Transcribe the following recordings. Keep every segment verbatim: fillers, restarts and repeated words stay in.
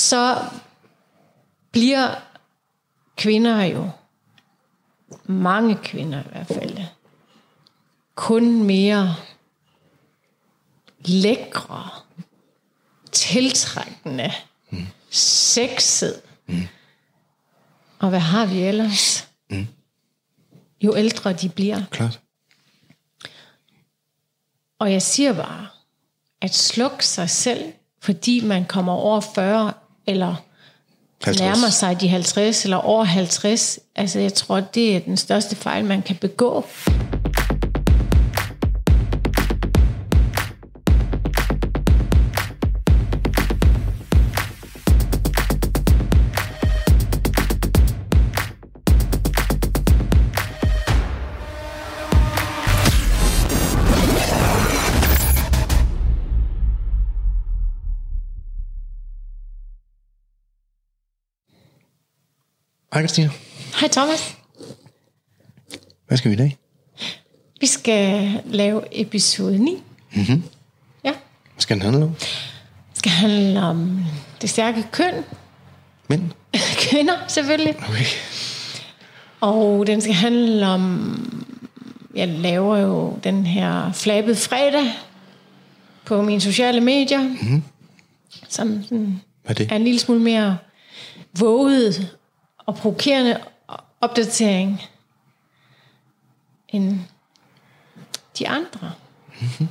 så bliver kvinder jo, mange kvinder i hvert fald, kun mere lækre, tiltrækkende, mm. sexet. Mm. Og hvad har vi ellers? Mm. Jo ældre de bliver. Klart. Og jeg siger bare, at slukke sig selv, fordi man kommer over fyrre, eller halvtreds. Nærmer sig de halvtreds, eller over halvtreds. Altså jeg tror, det er den største fejl, man kan begå. Hej Krisztina. Hej Thomas. Hvad skal vi i dag? Vi skal lave episode ni. Mm-hmm. Ja. Hvad skal den handle om? Det skal handle om det stærke køn. Mænd? Kvinder, selvfølgelig. Okay. Og den skal handle om... Jeg laver jo den her Flabet Fredag på mine sociale medier. Mm-hmm. Som sådan, er, er en lille smule mere våget og provokerende opdatering end de andre. Mm-hmm.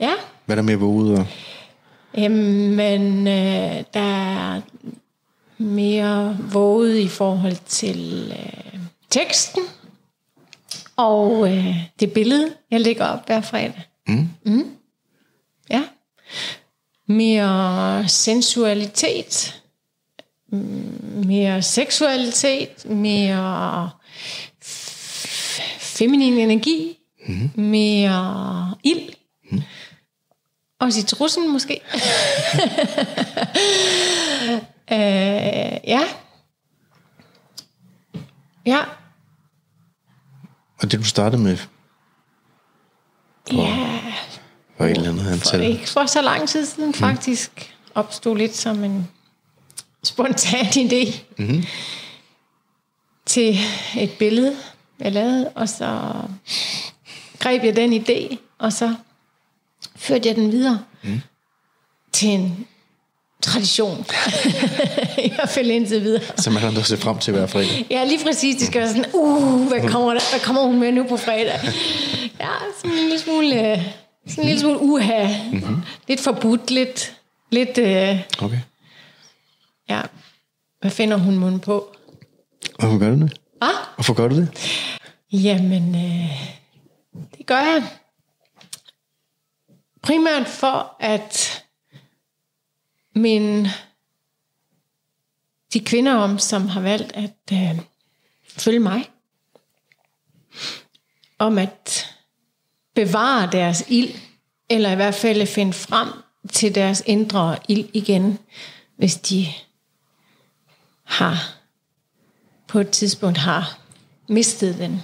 Ja. Hvad er der mere våget? Og... Jamen, øh, der er mere våget i forhold til øh, teksten og øh, det billede, jeg lægger op hver fredag. Mm. Mm. Ja. Mere sensualitet. Mere seksualitet, mere f- feminin energi, mm. mere ild. Mm. Og citrusen måske. øh, ja. Ja. Og det du startede med? For, ja. For et eller andet antal. For ikke for så lang tid siden, mm. faktisk opstod lidt som en spontan idé mm-hmm. til et billede, jeg lavede, og så greb jeg den idé, og så førte jeg den videre mm. til en tradition. I hvert fald indtil videre. Så man kan se frem til hver fredag. Ja, lige præcis. Det skal være sådan, uh, hvad kommer der? Hvad kommer hun med nu på fredag? Ja, sådan en lille smule, sådan en lille smule uha. Mm-hmm. Lidt forbudt, lidt... lidt uh, okay. Ja, hvad finder hun munden på? Hvorfor gør du det? Hvad? Hvorfor gør du det? Jamen, øh, det gør jeg primært for, at min, de kvinder om, som har valgt at øh, følge mig, om at bevare deres ild, eller i hvert fald finde frem til deres indre ild igen, hvis de har på et tidspunkt har mistet den.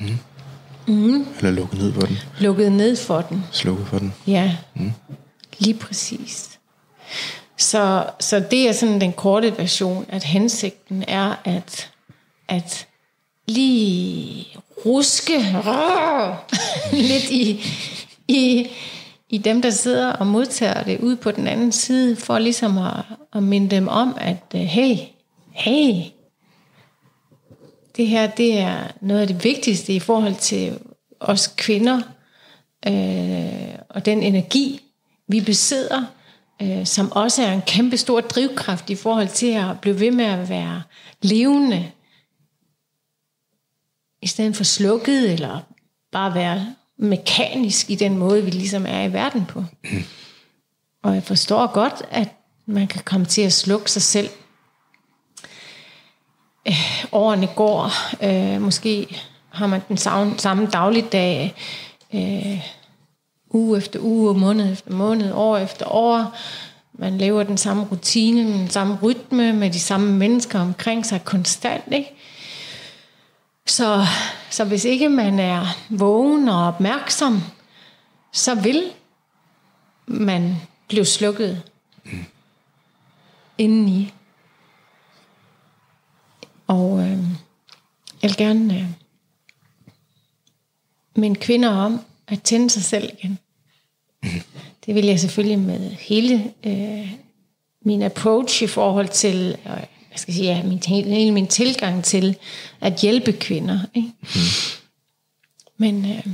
Mm. Mm. Eller lukket ned for den. Lukket ned for den. Slukket for den. Ja, mm. lige præcis. Så, så det er sådan den korte version, at hensigten er at, at lige ruske lidt i, i, i dem, der sidder og modtager det ude på den anden side, for ligesom at, at minde dem om, at hey, hey, det her, det er noget af det vigtigste i forhold til os kvinder, øh, og den energi, vi besidder, øh, som også er en kæmpe stor drivkraft i forhold til at blive ved med at være levende, i stedet for slukket, eller bare være mekanisk i den måde, vi ligesom er i verden på. Og jeg forstår godt, at man kan komme til at slukke sig selv. Øh, årene går. Øh, måske har man den samme, samme dagligdag øh, uge efter uge, måned efter måned, år efter år. Man lever den samme rutine, den samme rytme, med de samme mennesker omkring sig konstant, ikke? Så, så hvis ikke man er vågen og opmærksom, så vil man blive slukket. Mm. indeni. Og øh, jeg vil gerne øh, minde kvinder om at tænde sig selv igen. Det vil jeg selvfølgelig med hele øh, min approach i forhold til, øh, jeg skal sige, ja, min, hele min tilgang til at hjælpe kvinder. Ikke? Mm. Men øh,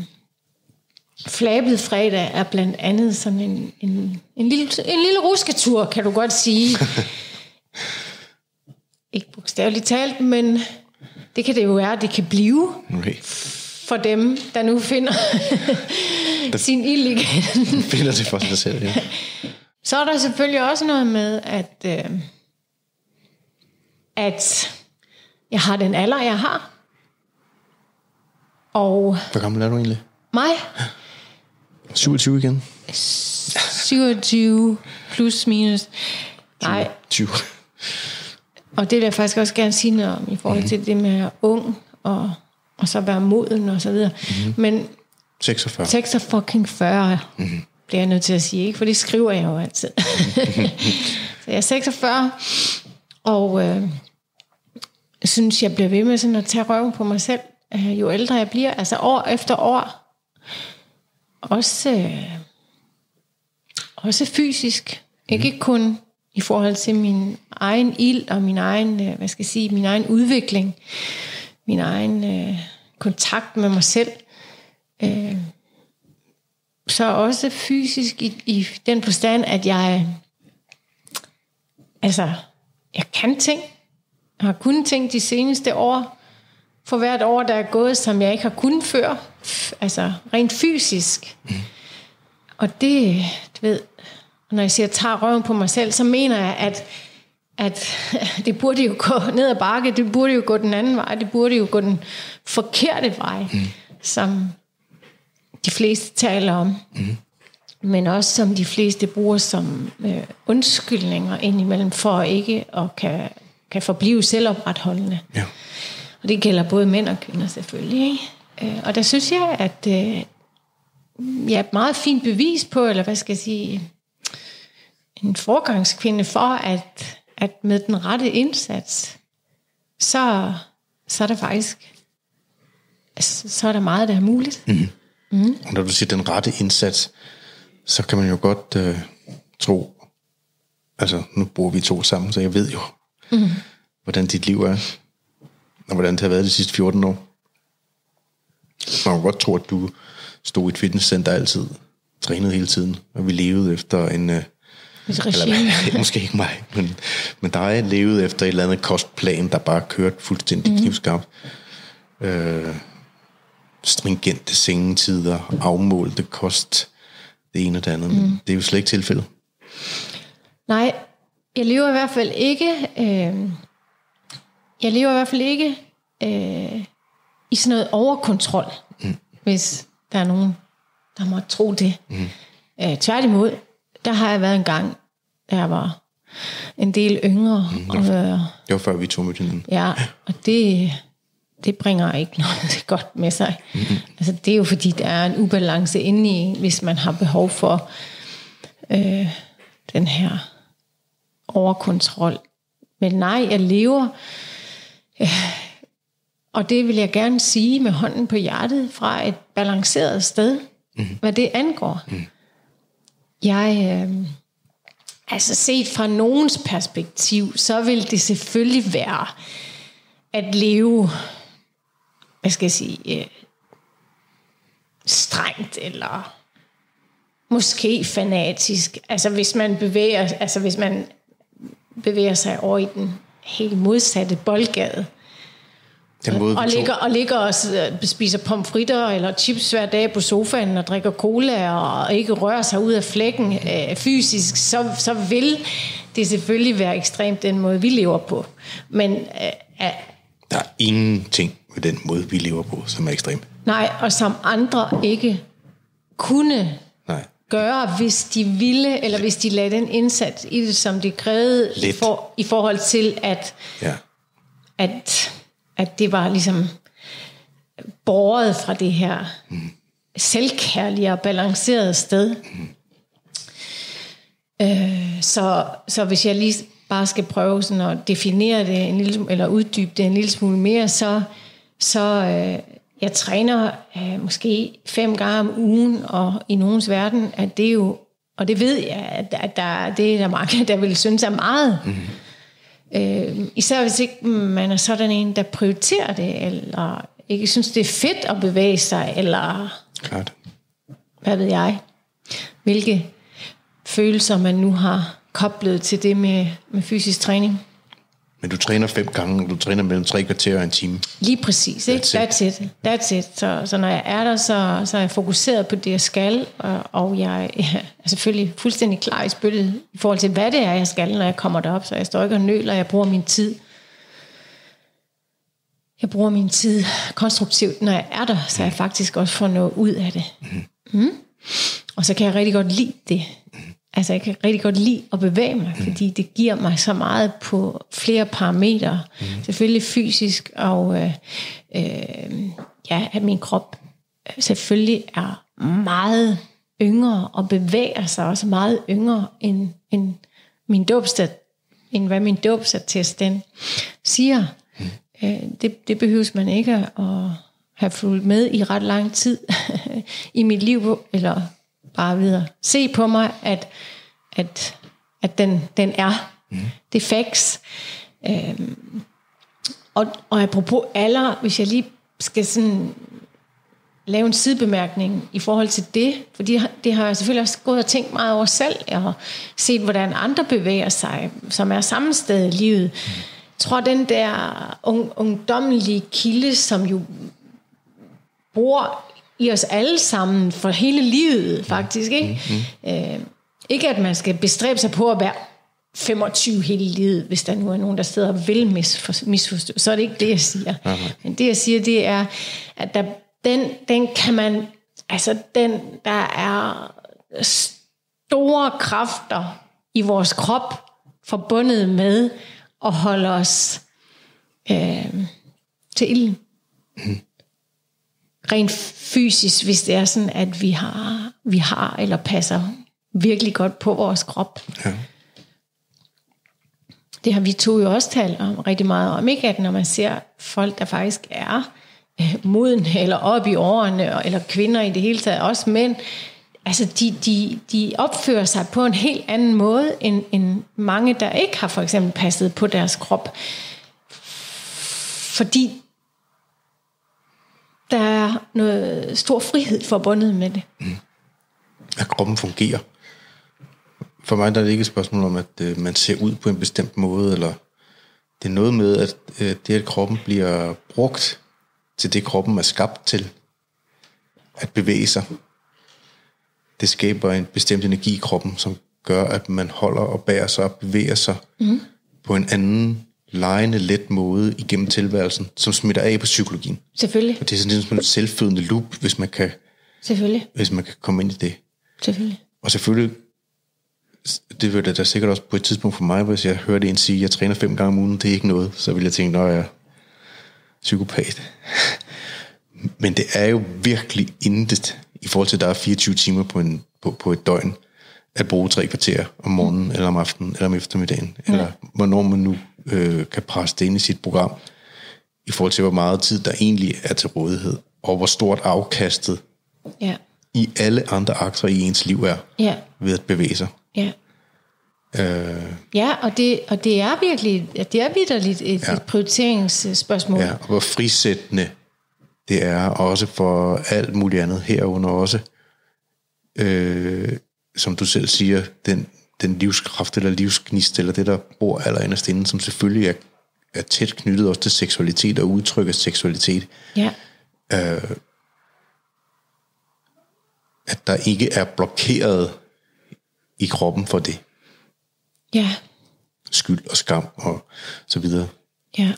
Flabet Fredag er blandt andet sådan en, en, en, lille, en lille rusketur, kan du godt sige. Ikke bogstaveligt talt, men det kan det jo være, det kan blive okay. For dem, der nu finder sin ild igen. Finder det for sig selv, ja. Så er der selvfølgelig også noget med, at, øh, at jeg har den alder, jeg har. Og hvor gammel er du egentlig? Mig? syvogtyve igen. syvogtyve plus minus. Nej. tyve. Og det vil jeg faktisk også gerne sige noget om i forhold til mm. det med at være ung og, og så være moden og så videre. Mm. Men seksogfyrre. seksogfyrre mm. bliver jeg nødt til at sige, ikke? For det skriver jeg jo altid. Mm. Så jeg er seksogfyrre, og øh, synes jeg bliver ved med sådan at tage røven på mig selv, øh, jo ældre jeg bliver, altså år efter år. Også, øh, også fysisk. Mm. Ikke kun i forhold til min egen ild og min egen, hvad skal jeg sige, min egen udvikling, min egen øh, kontakt med mig selv, øh, så også fysisk i, i den forstand, at jeg, altså, jeg kan ting, jeg har kunnet ting de seneste år, for hvert år der er gået, som jeg ikke har kunnet før, altså rent fysisk, mm. og det, du ved. Og når jeg siger, at jeg tager røven på mig selv, så mener jeg, at, at det burde jo gå ned ad bakke, det burde jo gå den anden vej, det burde jo gå den forkerte vej, mm. som de fleste taler om, mm. men også som de fleste bruger som øh, undskyldninger indimellem for ikke at kan, kan forblive selvopretholdende. Ja. Og det gælder både mænd og kvinder selvfølgelig. Ikke? Øh, og der synes jeg, at øh, jeg er et meget fint bevis på, eller hvad skal jeg sige, en forgangskvinde for, at, at med den rette indsats, så, så er der faktisk, altså, så er der meget, der er muligt. Mm. Mm. Og når du siger den rette indsats, så kan man jo godt øh, tro, altså nu bor vi to sammen, så jeg ved jo, mm. hvordan dit liv er, og hvordan det har været de sidste fjorten år. Man kan godt tro, at du stod i et fitnesscenter altid, trænede hele tiden, og vi levede efter en... Øh, Eller, måske ikke mig, men, men der er levet efter et eller andet kostplan, der bare kørte fuldstændig mm. knivskarpt. Øh, stringente sengetider, afmålte kost, det ene og det andet. Mm. Men det er jo slet ikke tilfældet. Nej, jeg lever i hvert fald ikke, øh, jeg lever i hvert fald ikke øh, i sådan noget overkontrol, mm. hvis der er nogen, der måtte tro det. Mm. Øh, tværtimod. Der har jeg været en gang, da jeg var en del yngre. Mm, og, det var før vi tog med hinanden. Ja, og det, det bringer ikke noget godt med sig. Mm-hmm. Altså, det er jo fordi, der er en ubalance inde i, hvis man har behov for øh, den her overkontrol. Men nej, jeg lever. Øh, og det vil jeg gerne sige med hånden på hjertet fra et balanceret sted, mm-hmm. hvad det angår. Mm. Jeg, øh, altså set fra nogens perspektiv, så vil det selvfølgelig være at leve, hvad skal jeg sige, øh, strengt eller måske fanatisk. Altså hvis man bevæger, altså hvis man bevæger sig over i den helt modsatte boldgade. Måde, og, ligger, og ligger og spiser pomfritter eller chips hver dag på sofaen og drikker cola og ikke rører sig ud af flækken øh, fysisk, så, så vil det selvfølgelig være ekstremt den måde, vi lever på. Men øh, der er ingenting med den måde, vi lever på, som er ekstrem. Nej, og som andre ikke kunne nej. Gøre, hvis de ville, eller hvis de lagde den indsats i det, som de krævede for, i forhold til, at... Ja. at at det var ligesom båret fra det her mm. selvkærlige og balancerede sted. Mm. Øh, så, så hvis jeg lige bare skal prøve sådan at definere det en lille, eller uddybe det en lille smule mere, så, så øh, jeg træner øh, måske fem gange om ugen, og i nogens verden, at det jo, og det ved jeg, at, at der, det er der mange, der vil synes er meget. Mm-hmm. Øh, især hvis ikke man er sådan en, der prioriterer det, eller ikke synes, det er fedt at bevæge sig, eller klart. Hvad ved jeg, hvilke følelser man nu har koblet til det med, med fysisk træning. Men du træner fem gange, du træner mellem tre kvarter og en time. Lige præcis, ikke? That's it. That's it. Så, så når jeg er der, så, så er jeg fokuseret på det, jeg skal, og, og jeg, jeg er selvfølgelig fuldstændig klar i spyttet i forhold til, hvad det er, jeg skal, når jeg kommer derop. Så jeg står ikke og nøler, jeg bruger min tid. Jeg bruger min tid konstruktivt, når jeg er der, så jeg faktisk også får noget ud af det. Mm. Mm. Og så kan jeg rigtig godt lide det. Altså, jeg kan rigtig godt lide at bevæge mig, mm. fordi det giver mig så meget på flere parametre. Mm. Selvfølgelig fysisk, og øh, øh, ja, at min krop selvfølgelig er meget yngre, og bevæger sig også meget yngre, end, end min dåbstat, end hvad min dåbsattest den siger. Mm. Øh, det, det behøves man ikke at have fulgt med i ret lang tid i mit liv, eller bare videre. Se på mig, at, at, at den, den er. Mm. Det er facts. Øhm, og, og apropos alder, hvis jeg lige skal sådan lave en sidebemærkning i forhold til det, for det har jeg selvfølgelig også gået og tænkt meget over selv, og set, hvordan andre bevæger sig, som er samme sted i livet. Mm. Jeg tror, den der un, ungdommelige kilde, som jo bruger i os alle sammen, for hele livet faktisk, ikke? Mm-hmm. Øh, ikke at man skal bestræbe sig på at være femogtyve hele livet, hvis der nu er nogen, der sidder og vil misforstå, så er det ikke det, jeg siger. Mm-hmm. Men det, jeg siger, det er, at der, den, den kan man, altså den, der er store kræfter i vores krop, forbundet med at holde os øh, til ilden. Mm. Rent fysisk, hvis det er sådan, at vi har, vi har eller passer virkelig godt på vores krop. Ja. Det har vi to jo også talt om rigtig meget om, ikke? At når man ser folk, der faktisk er øh, modne, eller op i årene, eller kvinder i det hele taget, også mænd, altså de, de, de opfører sig på en helt anden måde, end, end mange, der ikke har for eksempel passet på deres krop. Fordi der er noget stor frihed forbundet med det. Mm. At kroppen fungerer. For mig der er det ikke et spørgsmål om, at øh, man ser ud på en bestemt måde, eller det er noget med, at øh, det, at kroppen bliver brugt til det, kroppen er skabt til, at bevæge sig. Det skaber en bestemt energi i kroppen, som gør, at man holder og bærer sig og bevæger sig mm. på en anden lejende, let måde igennem tilværelsen, som smitter af på psykologien. Selvfølgelig. Og det er sådan, sådan en selvfødende loop, hvis man kan, selvfølgelig. Hvis man kan komme ind i det. Selvfølgelig. Og selvfølgelig, det var der sikkert også på et tidspunkt for mig, hvis jeg hørte en sige, at jeg træner fem gange om ugen, det er ikke noget, så ville jeg tænke, når jeg er psykopat. Men det er jo virkelig intet, i forhold til, at der er fireogtyve timer på, en, på, på et døgn, at bruge tre kvarter om morgenen, mm. eller om aftenen, eller om eftermiddagen, ja. Eller hvornår man nu øh, kan presse det ind i sit program, i forhold til, hvor meget tid der egentlig er til rådighed, og hvor stort afkastet ja. I alle andre akter i ens liv er, ja. Ved at bevæge sig. Ja, øh, ja og, det, og det er virkelig, det er vitterligt et, ja. Et prioriteringsspørgsmål. Ja, og hvor frisættende det er, også for alt muligt andet herunder også, øh, som du selv siger, den, den livskraft eller livsgnist, eller det, der bor allerinderst inden, som selvfølgelig er, er tæt knyttet også til seksualitet og udtrykker seksualitet. Ja. Øh, at der ikke er blokeret i kroppen for det. Ja. Skyld og skam og så videre. Ja.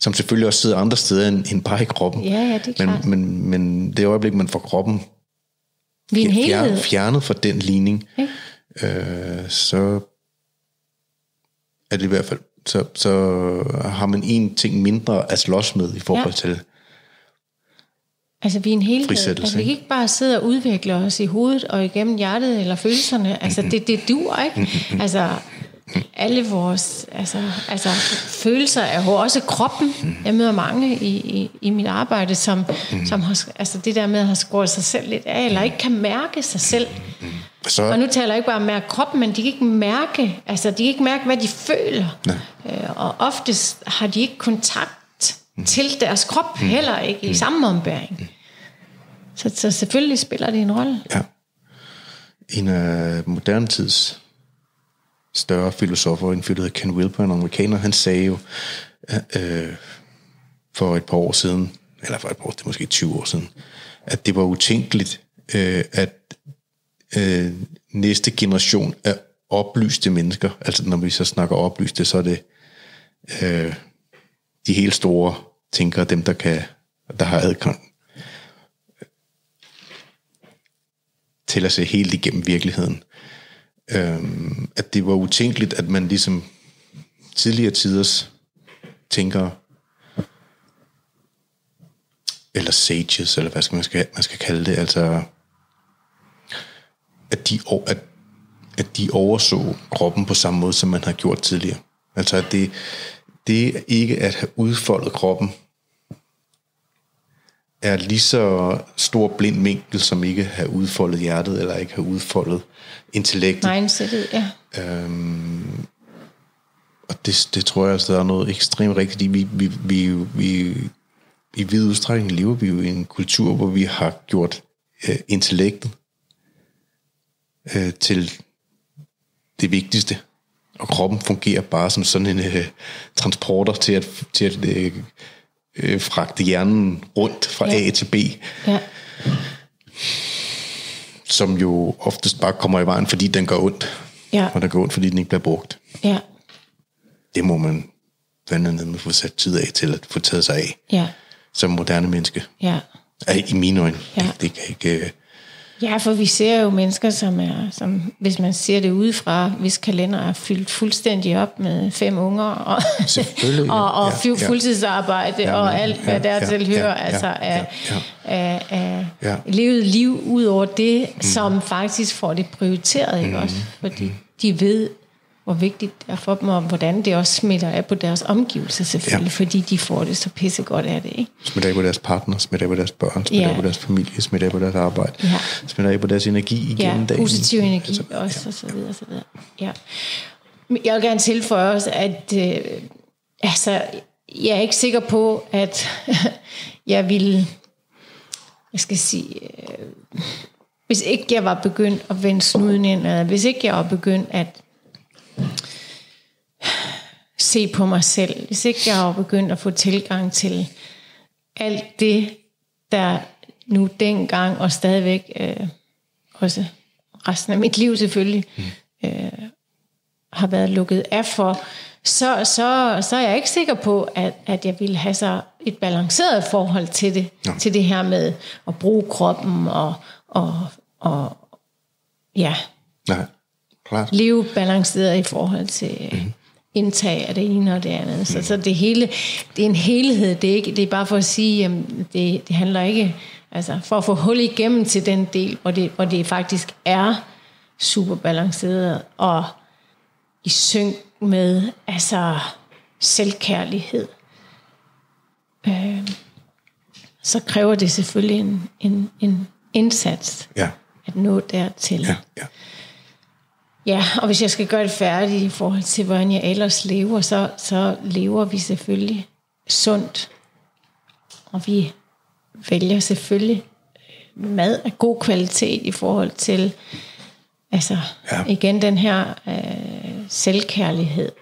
Som selvfølgelig også sidder andre steder end, end bare i kroppen. Ja, ja, det er klart. Men, men, men det øjeblik, man får kroppen fjer, fjernet fra den ligning, okay. øh, så er det i hvert fald, så, så har man en ting mindre at slås med i forhold ja. Til altså, vi er en helhed. Altså, vi kan ikke bare sidde og udvikle os i hovedet og igennem hjertet eller følelserne. Altså, mm-hmm. det, det dur, ikke? Mm-hmm. Altså, alle vores altså, altså, følelser af også kroppen. Jeg møder mange i, i, i mit arbejde, som, som har, altså det der med at have skåret sig selv lidt af, eller ikke kan mærke sig selv. Så... Og nu taler jeg ikke bare om at mærke kroppen, men de kan ikke mærke, altså de kan ikke mærke, hvad de føler. Øh, og oftest har de ikke kontakt til deres krop, heller ikke i samme ombæring. Så, så selvfølgelig spiller det en rolle. Ja. En af moderne tids større filosofer, en fyr, der hedder Ken Wilber, en amerikaner, han sagde jo øh, for et par år siden, eller for et par år, det er måske tyve år siden, at det var utænkeligt, øh, at øh, næste generation af oplyste mennesker, altså når vi så snakker oplyste, så er det øh, de helt store tænkere, dem der kan, der har adgang til at se helt igennem virkeligheden. Øhm, at det var utænkeligt, at man ligesom tidligere tiders tænkere, eller sages, eller hvad skal man, skal, man skal kalde det, altså at de, at, at de overså kroppen på samme måde, som man har gjort tidligere. Altså at det, det ikke at have udfoldet kroppen, er lige så stor blind vinkel, som ikke har udfoldet hjertet, eller ikke har udfoldet intellektet. Mindsetet, ja. Øhm, og det, det tror jeg, at der er noget ekstremt rigtigt. Vi, vi, vi, vi, i vid udstrækning lever vi jo i en kultur, hvor vi har gjort øh, intellektet øh, til det vigtigste. Og kroppen fungerer bare som sådan en øh, transporter til at... Til at øh, Øh, fragte hjernen rundt fra ja. A til B, ja. Som jo oftest bare kommer i vejen, fordi den gør ondt, ja. Og den gør ondt, fordi den ikke bliver brugt. Ja. Det må man blandt andet få sat tid af til at få taget sig af, ja. Som moderne menneske. Ja. I mine øjne. Ja. Det, det kan ikke... Øh... Ja, for vi ser jo mennesker, som er, som, hvis man ser det udefra, hvis kalender er fyldt fuldstændig op med fem unger og, og, og ja, ja. fuldtidsarbejde, ja, og alt, hvad ja, dertil ja, hører, ja, altså ja, af, ja. Af, af ja. Levet liv ud over det, mm. som faktisk får det prioriteret, ikke mm. også? Fordi mm. de ved, hvor vigtigt det er for dem, og hvordan det også smitter af på deres omgivelser selvfølgelig, ja. Fordi de får det så pissegodt af det, ikke? Smitter af på deres partner, smitter af på deres børn, smitter ja. Af på deres familie, smitter af på deres arbejde, ja. Smitter af på deres energi igen ja, dagen. Positiv energi altså, også, ja. Og så videre, og så videre. Ja. Jeg vil gerne tilføje også, at øh, altså, jeg er ikke sikker på, at jeg ville, jeg skal sige... Øh, hvis ikke jeg var begyndt at vende snuden ind, hvis ikke jeg var begyndt at se på mig selv, hvis ikke jeg har begyndt at få tilgang til alt det, der nu dengang og stadigvæk øh, også resten af mit liv selvfølgelig øh, har været lukket af for, så, så, så er jeg ikke sikker på, at, at jeg ville have så et balanceret forhold til det, ja. Til det her med at bruge kroppen og, og, og ja nej. Leve balanceret i forhold til mm-hmm. indtag af det ene og det andet. Mm-hmm. Så, så det hele, det er en helhed. Det er, ikke, det er bare for at sige, jamen, det, det handler ikke, altså for at få hul igennem til den del, hvor det, hvor det faktisk er super balanceret og i synk med altså selvkærlighed. Øh, så kræver det selvfølgelig en, en, en indsats ja. At nå dertil. Ja, ja. Ja, og hvis jeg skal gøre det færdigt i forhold til, hvordan jeg ellers lever, så, så lever vi selvfølgelig sundt. Og vi vælger selvfølgelig mad af god kvalitet i forhold til, altså ja. Igen den her øh, selvkærlighed.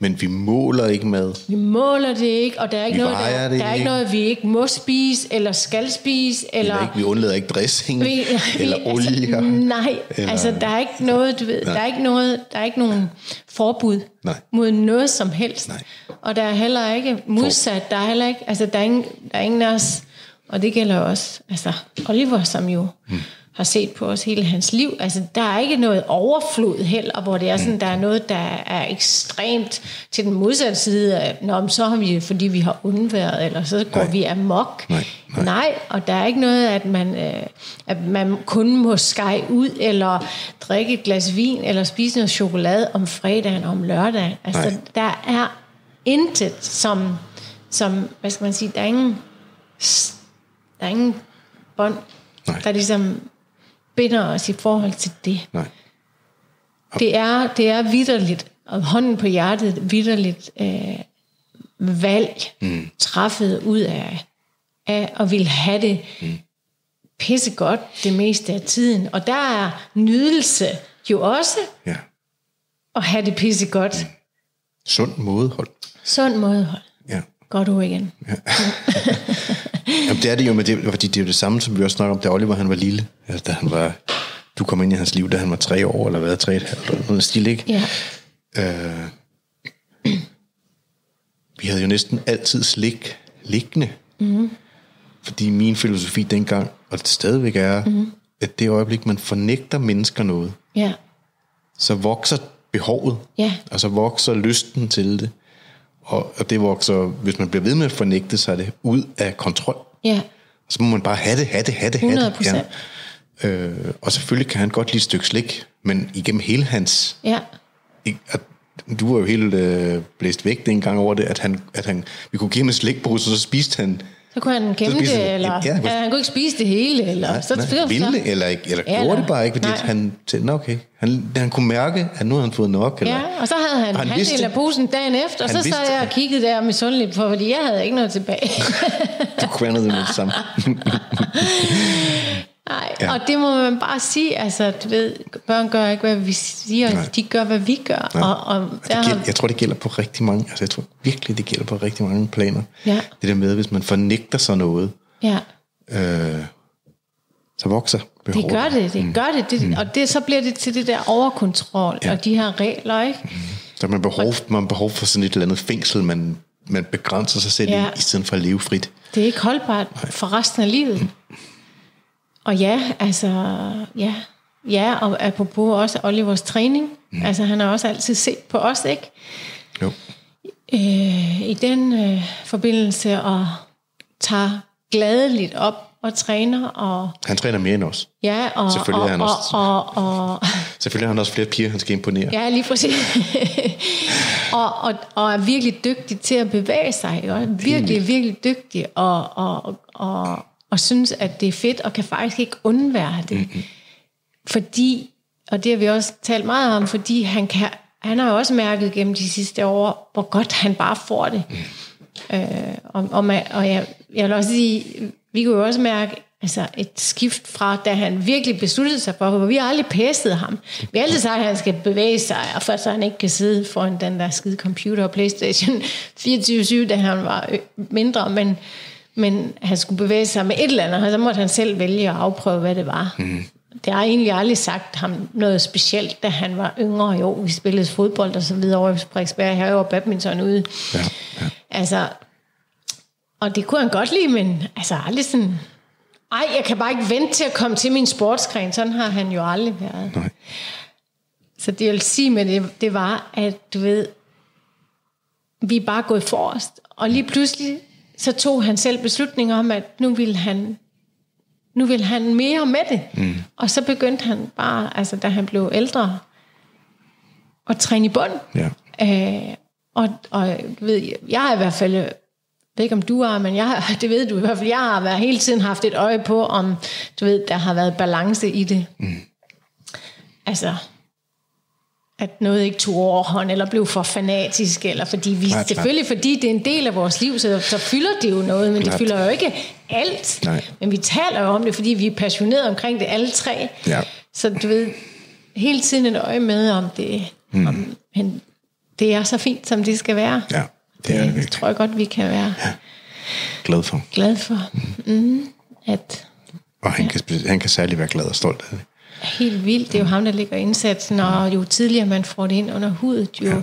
Men vi måler ikke mad. Vi måler det ikke, og der er ikke, noget der, der er ikke noget, vi ikke må spise, eller skal spise. Eller, eller ikke, vi undlader ikke dressing, vi, eller vi, olier. Altså, nej, eller, altså der er ikke noget, du ved, der er ikke noget, der er ikke nogen forbud nej. Mod noget som helst. Nej. Og der er heller ikke modsat, der er heller ikke, altså der er ingen, der er ingen af os, og det gælder også, altså Oliver, som jo hmm. har set på os hele hans liv. Altså, der er ikke noget overflod heller, hvor det er sådan, der er noget, der er ekstremt til den modsatte side af, nå, så har vi, fordi vi har undværet, eller så går nej. vi amok. Nej, nej. nej, og der er ikke noget, at man, øh, at man kun må skære ud, eller drikke et glas vin, eller spise noget chokolade om fredagen, om lørdagen. Altså, nej. der er intet, som, som, hvad skal man sige, der er ingen, der er ingen bånd, nej. der ligesom binder os i forhold til det. Nej. Okay. Det er, det er vitterligt, og hånden på hjertet, vitterligt øh, valg, mm. træffet ud af, af at ville have det mm. pissegodt det meste af tiden. Og der er nydelse jo også, ja. at have det pissegodt. Mm. Sund mådehold. Sund mådehold. Ja. Godt ord igen. Ja. Jamen, det er det jo, med det, fordi det er jo det samme, som vi også snakker om, da Oliver han var lille. Altså, da han var, du kom ind i hans liv, da han var tre år, eller hvad, tre et halvt, eller noget stil, ikke? Ja. Øh, vi havde jo næsten altid slik liggende. Mm-hmm. Fordi min filosofi dengang, og det stadigvæk er, mm-hmm. at det øjeblik, man fornægter mennesker noget, ja. så vokser behovet, ja. og så vokser lysten til det. Og det vokser, hvis man bliver ved med at fornægte sig det, ud af kontrol. Ja. Så må man bare have det, have det, have det, have det. hundrede procent Ja. Øh, og selvfølgelig kan han godt lide et stykke slik, men igennem hele hans... Ja. Ikke, at, du var jo helt øh, blæst væk dengang over det, at, han, at han, vi kunne give ham en slikpose, og så spiste han... Så kunne han gemme det, han, eller ja, ja, han kunne ikke spise det hele, eller... Nej, så nej, det ville, eller, ikke, eller ja, gjorde det bare ikke, fordi han tænkte, okay, han, han kunne mærke, at nu havde han fået nok, eller... Ja, og så havde han, han halvdelen af posen dagen efter, og så sad jeg og kiggede der misundeligt på, fordi jeg havde ikke noget tilbage. Du kværnede det med det samme. Nej, ja. og det må man bare sige, altså, du ved, børn gør ikke, hvad vi siger, nej. de gør, hvad vi gør. Og, og der det gælder, jeg tror, det gælder på rigtig mange, altså jeg tror virkelig, det gælder på rigtig mange planer. Ja. Det der med, hvis man fornægter sig noget, ja. øh, så vokser behovet. Det gør det, det mm. gør det, det mm. og det, så bliver det til det der overkontrol, ja. og de her regler, ikke? Mm. Så man behov, man behov for sådan et eller andet fængsel, man, man begrænser sig selv ja. i, i stedet for at leve frit. Det er ikke holdbart nej. for resten af livet. Mm. Og ja, altså, ja, ja, og apropos også Olivers træning, mm. altså han har også altid set på os, ikke? Jo. Øh, I den øh, forbindelse, og tager gladeligt op og træner, og... Han træner mere end os. Ja, og... Selvfølgelig og, har han også... Og, og, og, selvfølgelig har han også flere piger, han skal imponere. Ja, lige præcis. og, og, og er virkelig dygtig til at bevæge sig, jo. Virkelig, virkelig dygtig, og... og, og og synes, at det er fedt, og kan faktisk ikke undvære det. Mm-hmm. Fordi, og det har vi også talt meget om, fordi han, kan, han har jo også mærket gennem de sidste år, hvor godt han bare får det. Mm. Øh, og og, man, og jeg, jeg vil også sige, vi kunne jo også mærke altså et skift fra, da han virkelig besluttede sig for, hvor vi aldrig pæstede ham. Vi har altid sagt, at han skal bevæge sig, og for så han ikke kan sidde foran den der skide computer og PlayStation fireogtyve syv, da han var mindre, men... Men han skulle bevæge sig med et eller andet, og så måtte han selv vælge at afprøve, hvad det var. Mm. Det har egentlig aldrig sagt ham noget specielt, da han var yngre. Jo, vi spillede fodbold og så videre over i Frederiksberg, herovre badminton ude. Ja, ja. Altså, og det kunne han godt lide, men altså aldrig sådan... Ej, jeg kan bare ikke vente til at komme til min sportsgren. Sådan har han jo aldrig været. Nej. Så det jeg vil sige med det, det var, at du ved, vi er bare gået forrest, og lige pludselig... så tog han selv beslutninger om, at nu ville han, nu ville han mere med det. Mm. Og så begyndte han bare, altså da han blev ældre, at træne i bund. Yeah. Øh, og og ved, jeg har i hvert fald, jeg ved ikke om du har, men jeg, det ved du i hvert fald, jeg har været, hele tiden haft et øje på, om du ved, der har været balance i det. Mm. Altså... at noget ikke tog overhånd, eller blev for fanatisk, eller fordi vi, nej, selvfølgelig nej. fordi det er en del af vores liv, så, så fylder det jo noget, men nej. det fylder jo ikke alt. Nej. Men vi taler jo om det, fordi vi er passionerede omkring det alle tre. Ja. Så du ved, hele tiden et øje med, om det, mm. om, men det er så fint, som det skal være. Ja, det er det. Det tror jeg godt, vi kan være ja. glad for. Glad for. Mm. Mm, at, og han, ja. kan, han kan særlig være glad og stolt af det. Helt vildt, det er jo ham, der ligger indsatsen, og jo tidligere man får det ind under hudet, jo ja.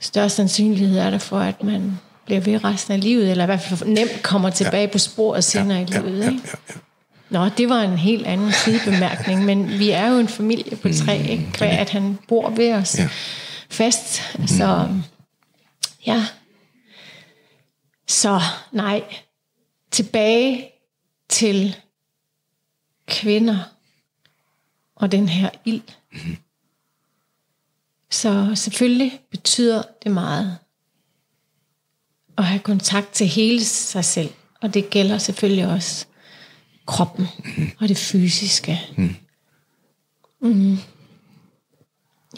større sandsynlighed er der for, at man bliver ved resten af livet, eller i hvert fald nemt kommer tilbage ja. på sporet senere ja. i livet. Ja. Ja. Ja. Ja. Nå, det var en helt anden sidebemærkning, men vi er jo en familie på tre, ikke? Hver, at han bor ved os ja. fast, så ja. Så nej, tilbage til kvinder og den her ild. Mm. Så selvfølgelig betyder det meget at have kontakt til hele sig selv, og det gælder selvfølgelig også kroppen mm. og det fysiske. Mm. Mm.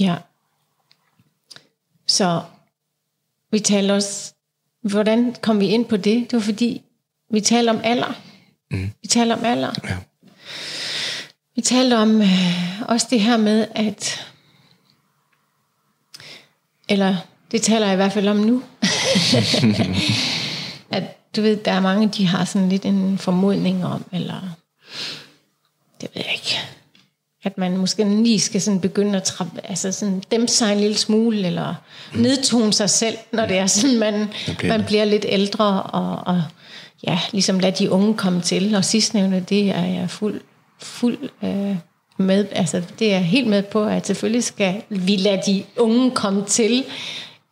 Ja. Så vi taler også, hvordan kom vi ind på det? Det var fordi vi taler om alder. Mm. Vi taler om alder. Ja. Vi talte om øh, også det her med, at eller det taler jeg i hvert fald om nu, at du ved, der er mange, de har sådan lidt en formodning om, eller det ved jeg ikke, at man måske lige skal sådan begynde at trappe, altså sådan dæmpe sig en lille smule, eller mm. nedtone sig selv, når det er sådan, man, okay. man bliver lidt ældre, og, og ja, ligesom lade de unge komme til, og sidstnævnte, det er jeg fuld fuld øh, med, altså det er jeg helt med på, at selvfølgelig skal vi lade de unge komme til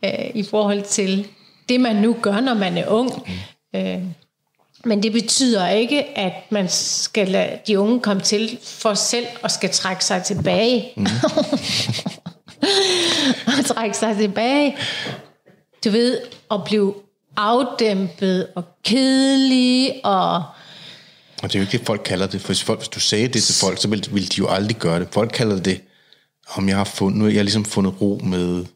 øh, i forhold til det man nu gør, når man er ung, øh, men det betyder ikke, at man skal lade de unge komme til for selv og skal trække sig tilbage mm. og trække sig tilbage, du ved, og blive afdæmpet og kedelig og Og det er jo ikke det, folk kalder det. For hvis du sagde det til folk, så ville de jo aldrig gøre det. Folk kalder det, om jeg har fundet, nu er jeg ligesom fundet ro med,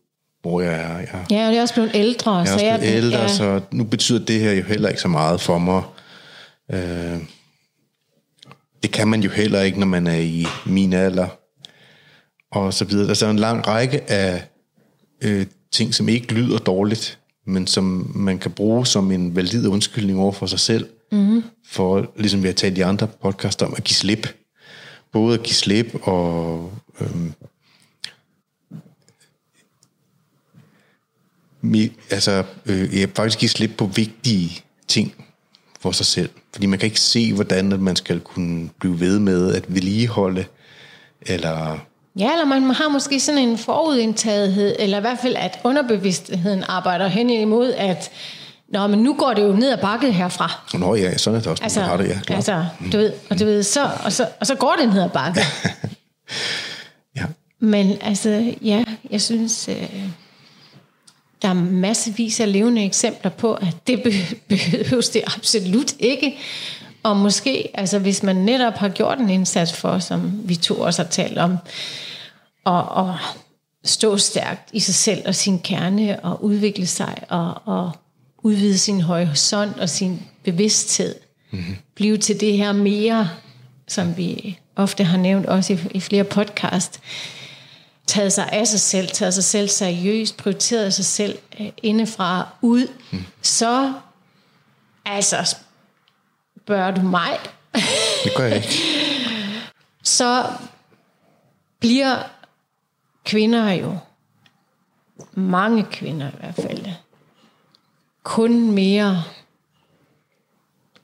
hvor jeg er. Jeg, ja, og det er også blevet ældre. Jeg er også blevet jeg, ældre, ja. Så nu betyder det her jo heller ikke så meget for mig. Øh, det kan man jo heller ikke, når man er i min alder. Og så videre. Altså en lang række af øh, ting, som ikke lyder dårligt, men som man kan bruge som en valid undskyldning over for sig selv. Mm-hmm. For ligesom vi har talt i andre podcast om at give slip, både at give slip og øhm, mi, altså øh, ja, faktisk give slip på vigtige ting for sig selv, fordi man kan ikke se, hvordan man skal kunne blive ved med at vedligeholde eller ja, eller man har måske sådan en forudindtagethed, eller i hvert fald at underbevidstheden arbejder hen imod at nå, men nu går det jo ned ad bakket herfra. Nå ja, sådan er det også, altså, har det, ja, klar. Altså, du ved, og du ved, så, og så, og så går det ned ad bakket. ja. Men altså, ja, jeg synes, øh, der er massevis af levende eksempler på, at det behøves det absolut ikke. Og måske, altså hvis man netop har gjort en indsats for, som vi to også har talt om, og, og stå stærkt i sig selv og sin kerne, og udvikle sig, og... og udvide sin horisont og sin bevidsthed. Mm-hmm. Blive til det her mere, som vi ofte har nævnt også i, i flere podcast. Taget sig af sig selv, taget sig selv seriøst, prioriteret sig selv øh, indefra ud. Mm. Så altså spørger du mig. Det gør jeg ikke. Så bliver kvinder jo, mange kvinder i hvert fald, kun mere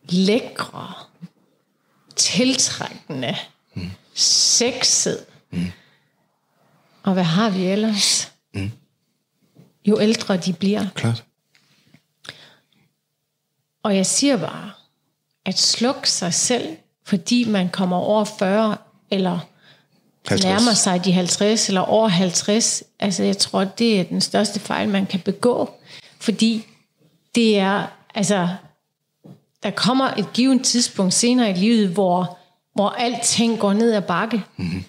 lækre, tiltrækkende, mm. sexet. Mm. Og hvad har vi ellers? Mm. Jo ældre de bliver. Klart. Og jeg siger bare, at slukke sig selv, fordi man kommer over fyrre, eller halvtreds. Nærmer sig de halvtreds, eller over halvtreds. Altså jeg tror, det er den største fejl, man kan begå. Fordi det er, altså, der kommer et givet tidspunkt senere i livet, hvor, hvor alting går ned ad bakke. Mm-hmm.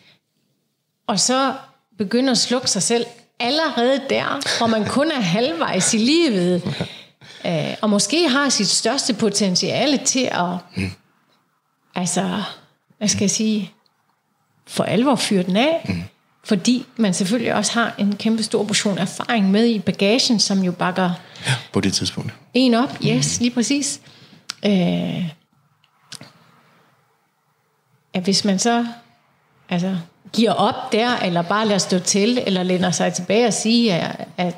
Og så begynder at slukke sig selv allerede der, hvor man kun er halvvejs i livet. Okay. Øh, og måske har sit største potentiale til at, mm. altså, hvad skal jeg sige, for alvor fyre den af. Mm. Fordi man selvfølgelig også har en kæmpe stor portion erfaring med i bagagen, som jo bakker ja, på det tidspunkt. En op, yes, mm. lige præcis. Øh, at hvis man så altså, giver op der, eller bare lader stå til, eller læner sig tilbage og siger, at, at,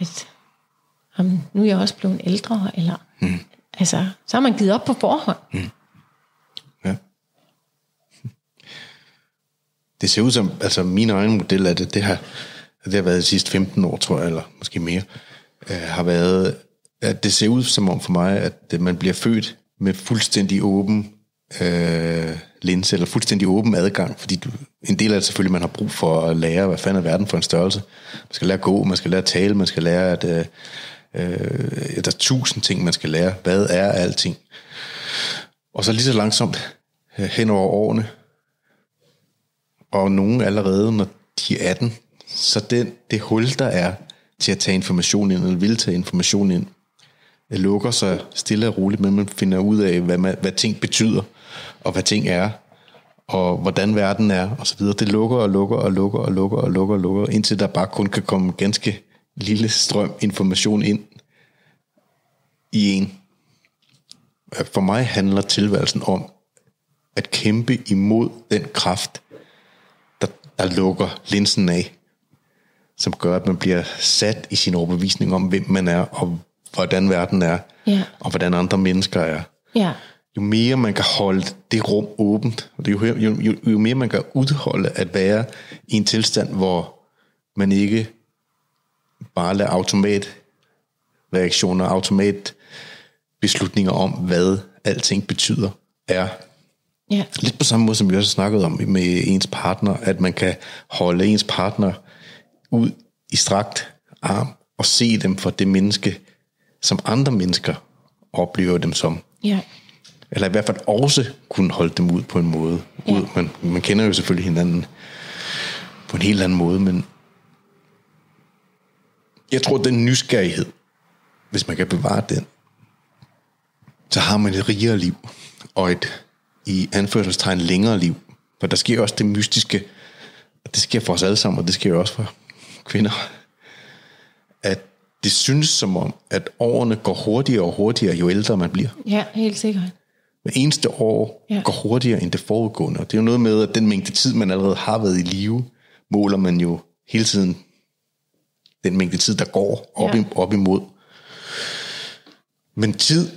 at jamen, nu er jeg også blevet ældre, eller, mm. altså, så har man givet op på forhånd. Mm. Ja. det ser ud som, altså mine øjne modeller af det, det har, det har været de sidste femten år, tror jeg, eller måske mere, øh, har været, at det ser ud som om for mig, at man bliver født med fuldstændig åben øh, linse, eller fuldstændig åben adgang, fordi du, en del af det selvfølgelig, man har brug for at lære, hvad fanden er verden for en størrelse. Man skal lære at gå, man skal lære at tale, man skal lære, at øh, øh, der er tusind ting, man skal lære. Hvad er alting? Og så lige så langsomt øh, hen over årene, og nogen allerede, når de er atten, så det, det hul, der er til at tage information ind, eller vil tage information ind, lukker sig stille og roligt, men man finder ud af, hvad, man, hvad ting betyder, og hvad ting er, og hvordan verden er, og så videre. Det lukker og lukker og lukker og lukker og lukker og lukker, indtil der bare kun kan komme en ganske lille strøm information ind i en. For mig handler tilværelsen om at kæmpe imod den kraft, der, der lukker linsen af, som gør, at man bliver sat i sin overbevisning om, hvem man er, og hvordan verden er, yeah. og hvordan andre mennesker er. Yeah. Jo mere man kan holde det rum åbent, jo, jo, jo, jo mere man kan udholde at være i en tilstand, hvor man ikke bare lader automatreaktioner, automatbeslutninger om, hvad alting betyder, er. Yeah. Lidt på samme måde, som vi også snakkede om med ens partner, at man kan holde ens partner ud i strakt arm og se dem for det menneske, som andre mennesker oplever dem som. Yeah. Eller i hvert fald også kunne holde dem ud på en måde. Yeah. Ud, man, man kender jo selvfølgelig hinanden på en helt anden måde, men jeg tror, den nysgerrighed, hvis man kan bevare den, så har man et rigere liv, og et i anførselstegn længere liv. For der sker også det mystiske, og det sker for os alle sammen, og det sker også for kvinder, at det synes som om, at årene går hurtigere og hurtigere, jo ældre man bliver. Ja, helt sikkert. Hver eneste år ja. går hurtigere end det foregående. Og det er jo noget med, at den mængde tid, man allerede har været i live, måler man jo hele tiden den mængde tid, der går op, ja. i, op imod. Men tid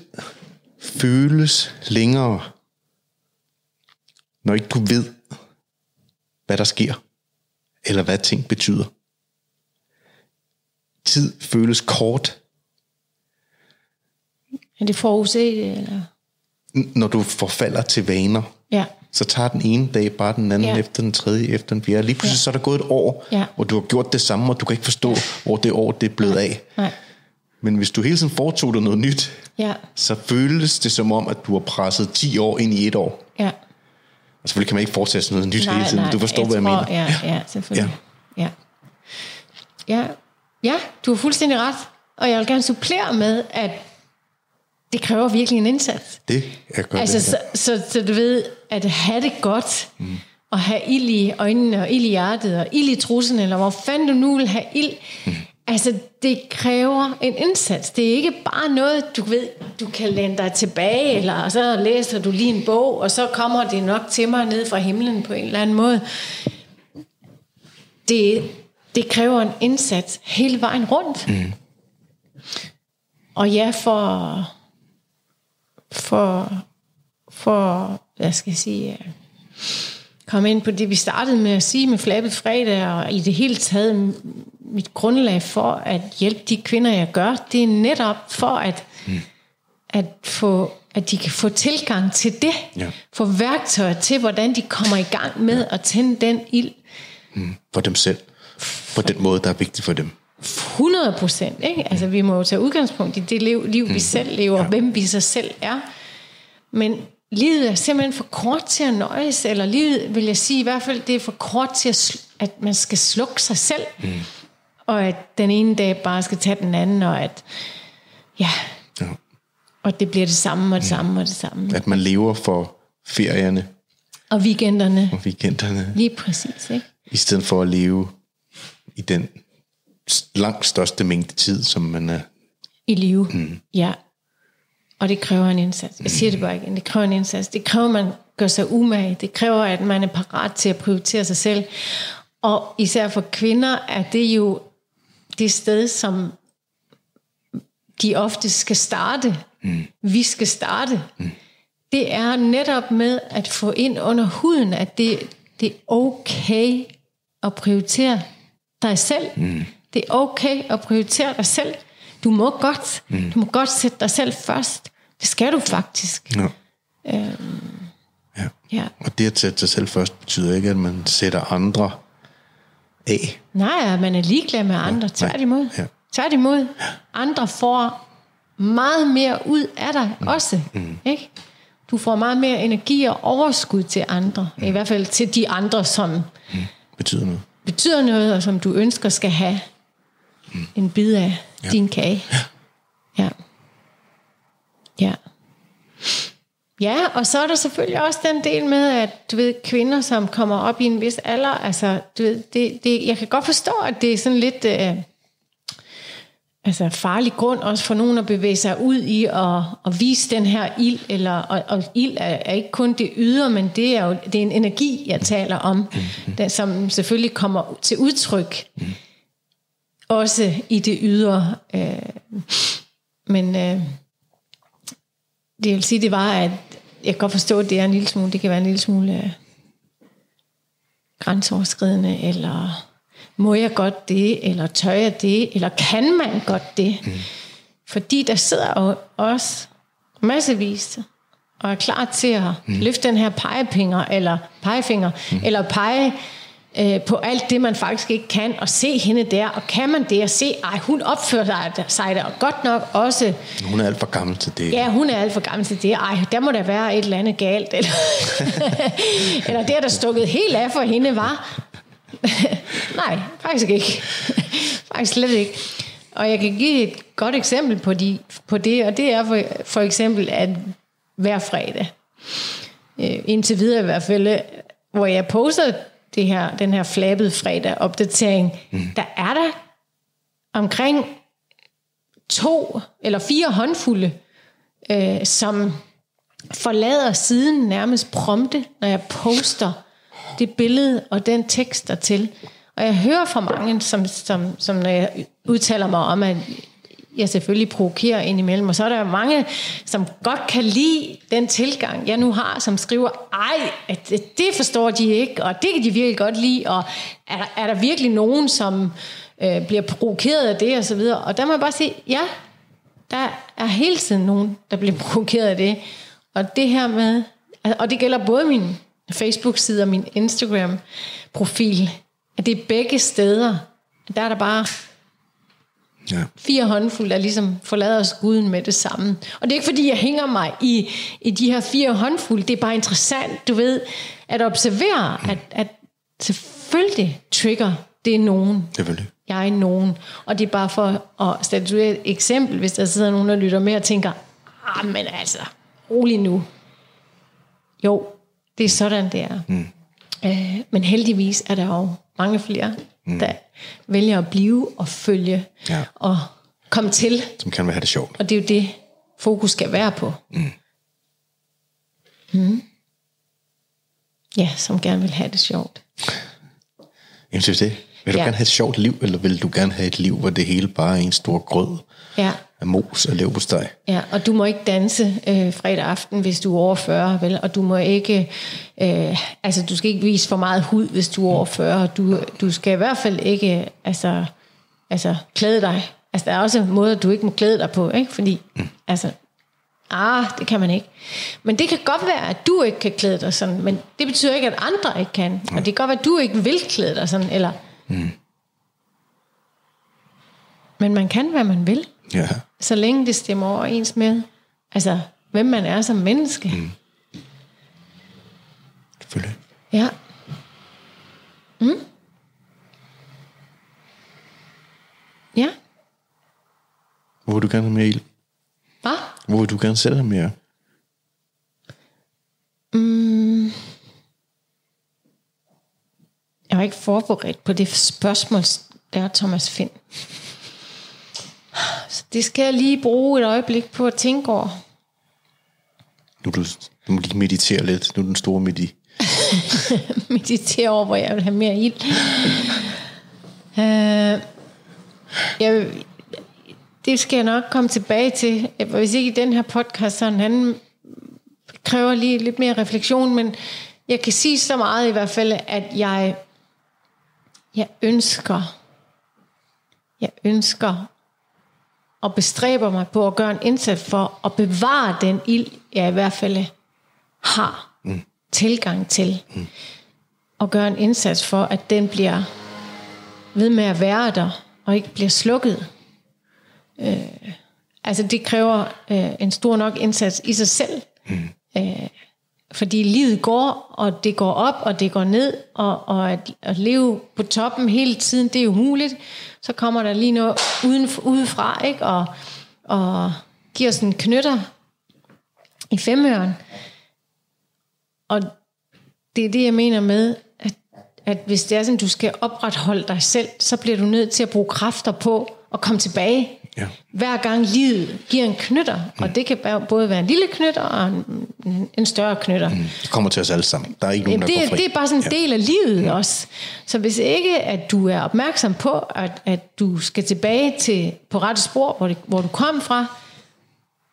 føles længere, når ikke du ved, hvad der sker, eller hvad ting betyder. Tid føles kort. Er det forudset, eller? Når du forfalder til vaner, ja. så tager den ene dag bare den anden, ja. efter den tredje, efter den fjerde. Lige pludselig ja. så er der gået et år, ja. og du har gjort det samme, og du kan ikke forstå, hvor det år det er blevet af. Nej. Men hvis du hele tiden foretog dig noget nyt, ja. så føles det som om, at du har presset ti år ind i et år. Ja. Og selvfølgelig kan man ikke fortsætte sådan noget nyt nej, hele tiden. Nej, du forstår, jeg hvad tror, jeg mener. Ja, ja, selvfølgelig. Ja. Ja. ja. Ja, du har fuldstændig ret, og jeg vil gerne supplere med, at det kræver virkelig en indsats. Det er godt. Altså, så, så, så du ved, at have det godt, mm. og have ild i øjnene, og ild i hjertet, og ild i trussen, eller hvor fanden du nu vil have ild, mm. altså, det kræver en indsats. Det er ikke bare noget, du ved, du kan læne dig tilbage, eller så læser du lige en bog, og så kommer det nok til mig ned fra himlen på en eller anden måde. Det er... Det kræver en indsats hele vejen rundt. Mm. Og ja, for, for, for, hvad skal jeg sige, komme ind på det, vi startede med at sige med Flabet Fredag, og i det hele taget mit grundlag for at hjælpe de kvinder, jeg gør, det er netop for, at, mm. at, få, at de kan få tilgang til det, ja. få værktøjer til, hvordan de kommer i gang med ja. at tænde den ild. Mm. For dem selv. På den måde, der er vigtigt for dem. hundrede procent, ikke? Altså, vi må jo tage udgangspunkt i det liv, liv vi mm. selv lever, ja. hvem vi så selv er. Men livet er simpelthen for kort til at nøjes, eller livet, vil jeg sige, i hvert fald, det er for kort til, at, sl- at man skal slukke sig selv, mm. og at den ene dag bare skal tage den anden, og at, ja, ja. og det bliver det samme, og det mm. samme, og det samme. At man lever for ferierne. Og weekenderne. Og weekenderne. Lige præcis, ikke? I stedet for at leve i den langt største mængde tid, som man er i live. Mm. Ja. Og det kræver en indsats. Jeg siger det bare igen. Det kræver en indsats. Det kræver, at man gør sig umage. Det kræver, at man er parat til at prioritere sig selv. Og især for kvinder er det jo det sted, som de ofte skal starte. Mm. Vi skal starte. Mm. Det er netop med at få ind under huden, at det det er okay at prioritere dig selv. Mm. Det er okay at prioritere dig selv. Du må godt. Mm. Du må godt sætte dig selv først. Det skal du faktisk. Ja. Øhm, ja. ja. Og det at sætte sig selv først betyder ikke, at man sætter andre af. Nej, man er ligeglad med andre. Tværtimod. Ja. Tværtimod. Ja. Andre får meget mere ud af dig mm. også. Mm. Ikke? Du får meget mere energi og overskud til andre. Mm. I hvert fald til de andre, som mm. betyder noget. betyder noget, og som du ønsker skal have mm. en bid af ja. din kage. Ja. ja. Ja. Ja, og så er der selvfølgelig også den del med, at du ved, kvinder, som kommer op i en vis alder, altså, du ved, det, det, jeg kan godt forstå, at det er sådan lidt øh, altså farlig grund også for nogen at bevæge sig ud i og, og vise den her ild, eller, og, og ild er, er ikke kun det ydre, men det er jo det er en energi, jeg taler om, mm-hmm. den, som selvfølgelig kommer til udtryk, mm. også i det ydre. Øh, men øh, det vil sige, det var, at jeg kan godt forstå, at det er en lille smule, det kan være en lille smule grænseoverskridende, eller må jeg godt det, eller tør jeg det, eller kan man godt det? Mm. Fordi der sidder jo også massevis, og er klar til at mm. løfte den her pegefinger, eller pegefinger, mm. eller pege øh, på alt det, man faktisk ikke kan, og se hende der, og kan man det, og se, ej, hun opfører sig der, og godt nok også... Hun er alt for gammel til det. Ja, hun er alt for gammel til det. Ej, der må der være et eller andet galt, eller, eller det, der stukket helt af for hende, var... Nej, faktisk ikke. Faktisk slet ikke. Og jeg kan give et godt eksempel på, de, på det, og det er for, for eksempel, at hver fredag, øh, indtil videre i hvert fald, hvor jeg poster det her, den her Flabet Fredag opdatering, mm. der er der omkring to eller fire håndfulde, øh, som forlader siden nærmest prompte, når jeg poster det billede og den tekst dertil. Og jeg hører fra mange, som, som, som når jeg udtaler mig om, at jeg selvfølgelig provokerer indimellem, og så er der mange, som godt kan lide den tilgang, jeg nu har, som skriver, ej, det forstår de ikke, og det kan de virkelig godt lide, og er der, er der virkelig nogen, som øh, bliver provokeret af det, og så videre. Og der må jeg bare sige, ja, der er hele tiden nogen, der bliver provokeret af det. Og det her med, og det gælder både min Facebook-side og min Instagram-profil, at det er begge steder. Der er der bare ja. fire håndfulde, der ligesom forlader skuden med det samme. Og det er ikke, fordi jeg hænger mig i, i de her fire håndfulde. Det er bare interessant, du ved, at observere, mm. at, at selvfølgelig trigger det er nogen. Selvfølgelig. Jeg er nogen. Og det er bare for at statuere et eksempel, hvis der sidder nogen, der lytter med og tænker, ah, men altså, rolig nu. Jo, det er sådan, det er. Mm. Øh, men heldigvis er der jo mange flere, mm. der vælger at blive og følge ja. og komme til. Som kan have det sjovt. Og det er jo det, fokus skal være på. Mm. Mm. Ja, som gerne vil have det sjovt. Jamen, synes det. Vil du ja. gerne have et sjovt liv, eller vil du gerne have et liv, hvor det hele bare er en stor grød ja. af mos og leverpostej? Ja, og du må ikke danse øh, fredag aften, hvis du er over fyrre, vel? Og du må ikke, øh, altså du skal ikke vise for meget hud, hvis du er over fyrre. Du, du skal i hvert fald ikke, altså, altså klæde dig. Altså der er også måder, du ikke må klæde dig på, ikke? Fordi, mm. altså, ah, det kan man ikke. Men det kan godt være, at du ikke kan klæde dig sådan, men det betyder ikke, at andre ikke kan. Mm. Og det kan godt være, at du ikke vil klæde dig sådan, eller... Mm. Men man kan, hvad man vil, ja. så længe det stemmer overens med, altså hvem man er som menneske. Mm. Selvfølgelig. Ja. Mm. Ja. Hvor vil du gerne have mere ild? Hvad? Hvor vil du gerne selv have mere? Mm. Jeg var ikke forberedt på det spørgsmål, der er Thomas Finn. Så det skal jeg lige bruge et øjeblik på at tænke over. Nu, du, nu må du lige meditere lidt. Nu er den store medi. Meditere over, hvor jeg vil have mere ild. Uh, jeg, det skal jeg nok komme tilbage til. Hvis ikke i den her podcast, så en anden kræver lige lidt mere refleksion, men Jeg kan sige så meget i hvert fald, at jeg, jeg ønsker, jeg ønsker og bestræber mig på at gøre en indsats for at bevare den ild, jeg i hvert fald har mm. tilgang til. Mm. Og gøre en indsats for, at den bliver ved med at være der, og ikke bliver slukket. Øh, altså det kræver øh, en stor nok indsats i sig selv. Mm. Øh, fordi livet går, og det går op, og det går ned, og, og at, at leve på toppen hele tiden, det er umuligt. Så kommer der lige noget uden, udefra, ikke? Og, og giver sådan en knytter i femøren. Og det er det, jeg mener med, at, at hvis det er sådan, du skal opretholde dig selv, så bliver du nødt til at bruge kræfter på at komme tilbage. Ja. Hver gang livet giver en knytter, mm. og det kan både være en lille knytter og en, en større knytter. Mm. Det kommer til os alle sammen. Der er ikke nogen, der går fri. Det er bare sådan en ja. del af livet mm. også. Så hvis ikke, at du er opmærksom på, at, at du skal tilbage til, på rette spor, hvor, det, hvor du kom fra,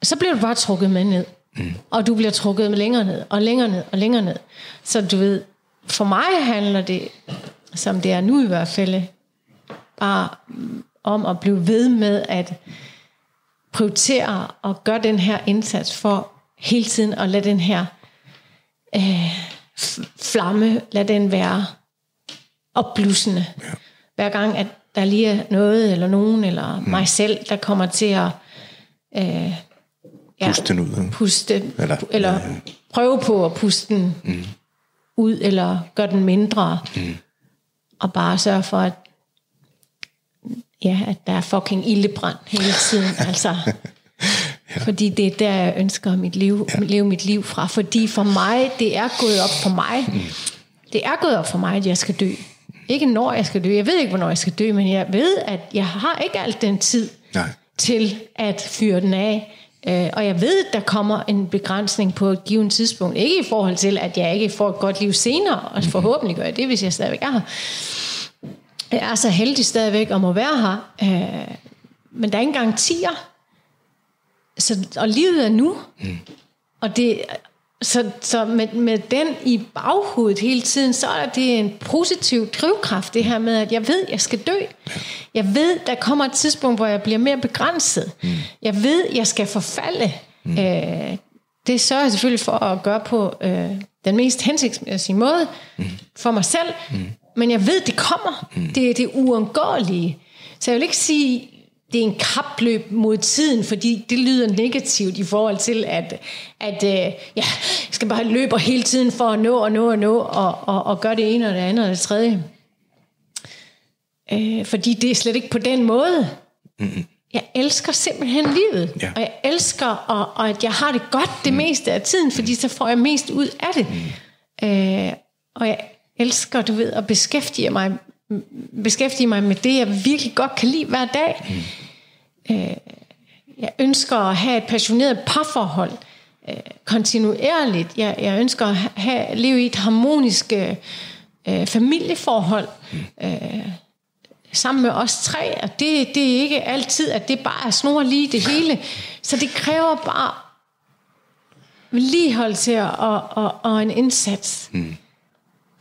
så bliver du bare trukket med ned. Mm. Og du bliver trukket med længere ned, og længere ned, og længere ned. Så du ved, for mig handler det, som det er nu i hvert fald, bare om at blive ved med at prioritere og gøre den her indsats for hele tiden at lade den her øh, flamme, lade den være opblussende. Ja. Hver gang, at der lige er noget, eller nogen, eller mm. mig selv, der kommer til at øh, ja, puste den ud. Puste, eller eller ja, ja. prøve på at puste den mm. ud, eller gøre den mindre, mm. og bare sørge for, at ja, at der er fucking ildebrand hele tiden, altså. Ja. Fordi det er der, jeg ønsker mit liv, ja. leve mit liv fra. Fordi for mig, det er gået op for mig. Mm. Det er gået op for mig, at jeg skal dø. Ikke når jeg skal dø. Jeg ved ikke, hvornår jeg skal dø, men jeg ved, at jeg har ikke alt den tid Nej. til at fyre den af. Og jeg ved, at der kommer en begrænsning på et givet tidspunkt. Ikke i forhold til, at jeg ikke får et godt liv senere, og forhåbentlig gør jeg det, hvis jeg stadigvæk er her. Jeg er så heldig stadigvæk om at være her, øh, men der er ingen garantier. Så, og livet er nu. Mm. Og det, så så med, med den i baghovedet hele tiden, så er det en positiv drivkraft, det her med, at jeg ved, jeg skal dø. Jeg ved, der kommer et tidspunkt, hvor jeg bliver mere begrænset. Mm. Jeg ved, jeg skal forfalde. Mm. Øh, det sørger jeg selvfølgelig for at gøre på øh, den mest hensigtsmæssige måde mm. for mig selv. Mm. Men jeg ved, det kommer. Mm. Det er det uundgåelige. Så jeg vil ikke sige, det er en kapløb mod tiden, fordi det lyder negativt i forhold til, at, at ja, jeg skal bare løbe hele tiden for at nå og nå og nå, og, og, og gøre det ene og det andet og det tredje. Øh, fordi det er slet ikke på den måde. Mm. Jeg elsker simpelthen livet, ja. og jeg elsker, og, og at jeg har det godt det mm. meste af tiden, fordi så får jeg mest ud af det. Mm. Øh, og jeg elsker, du ved, at beskæftige mig, beskæftige mig med det, jeg virkelig godt kan lide hver dag. Mm. Øh, jeg ønsker at have et passioneret parforhold øh, kontinuerligt. Jeg, jeg ønsker at have, leve i et harmonisk øh, familieforhold mm. øh, sammen med os tre, og det, det er ikke altid, at det bare er snor lige det hele. Så det kræver bare vedligeholdelse og, og, og en indsats. Mm.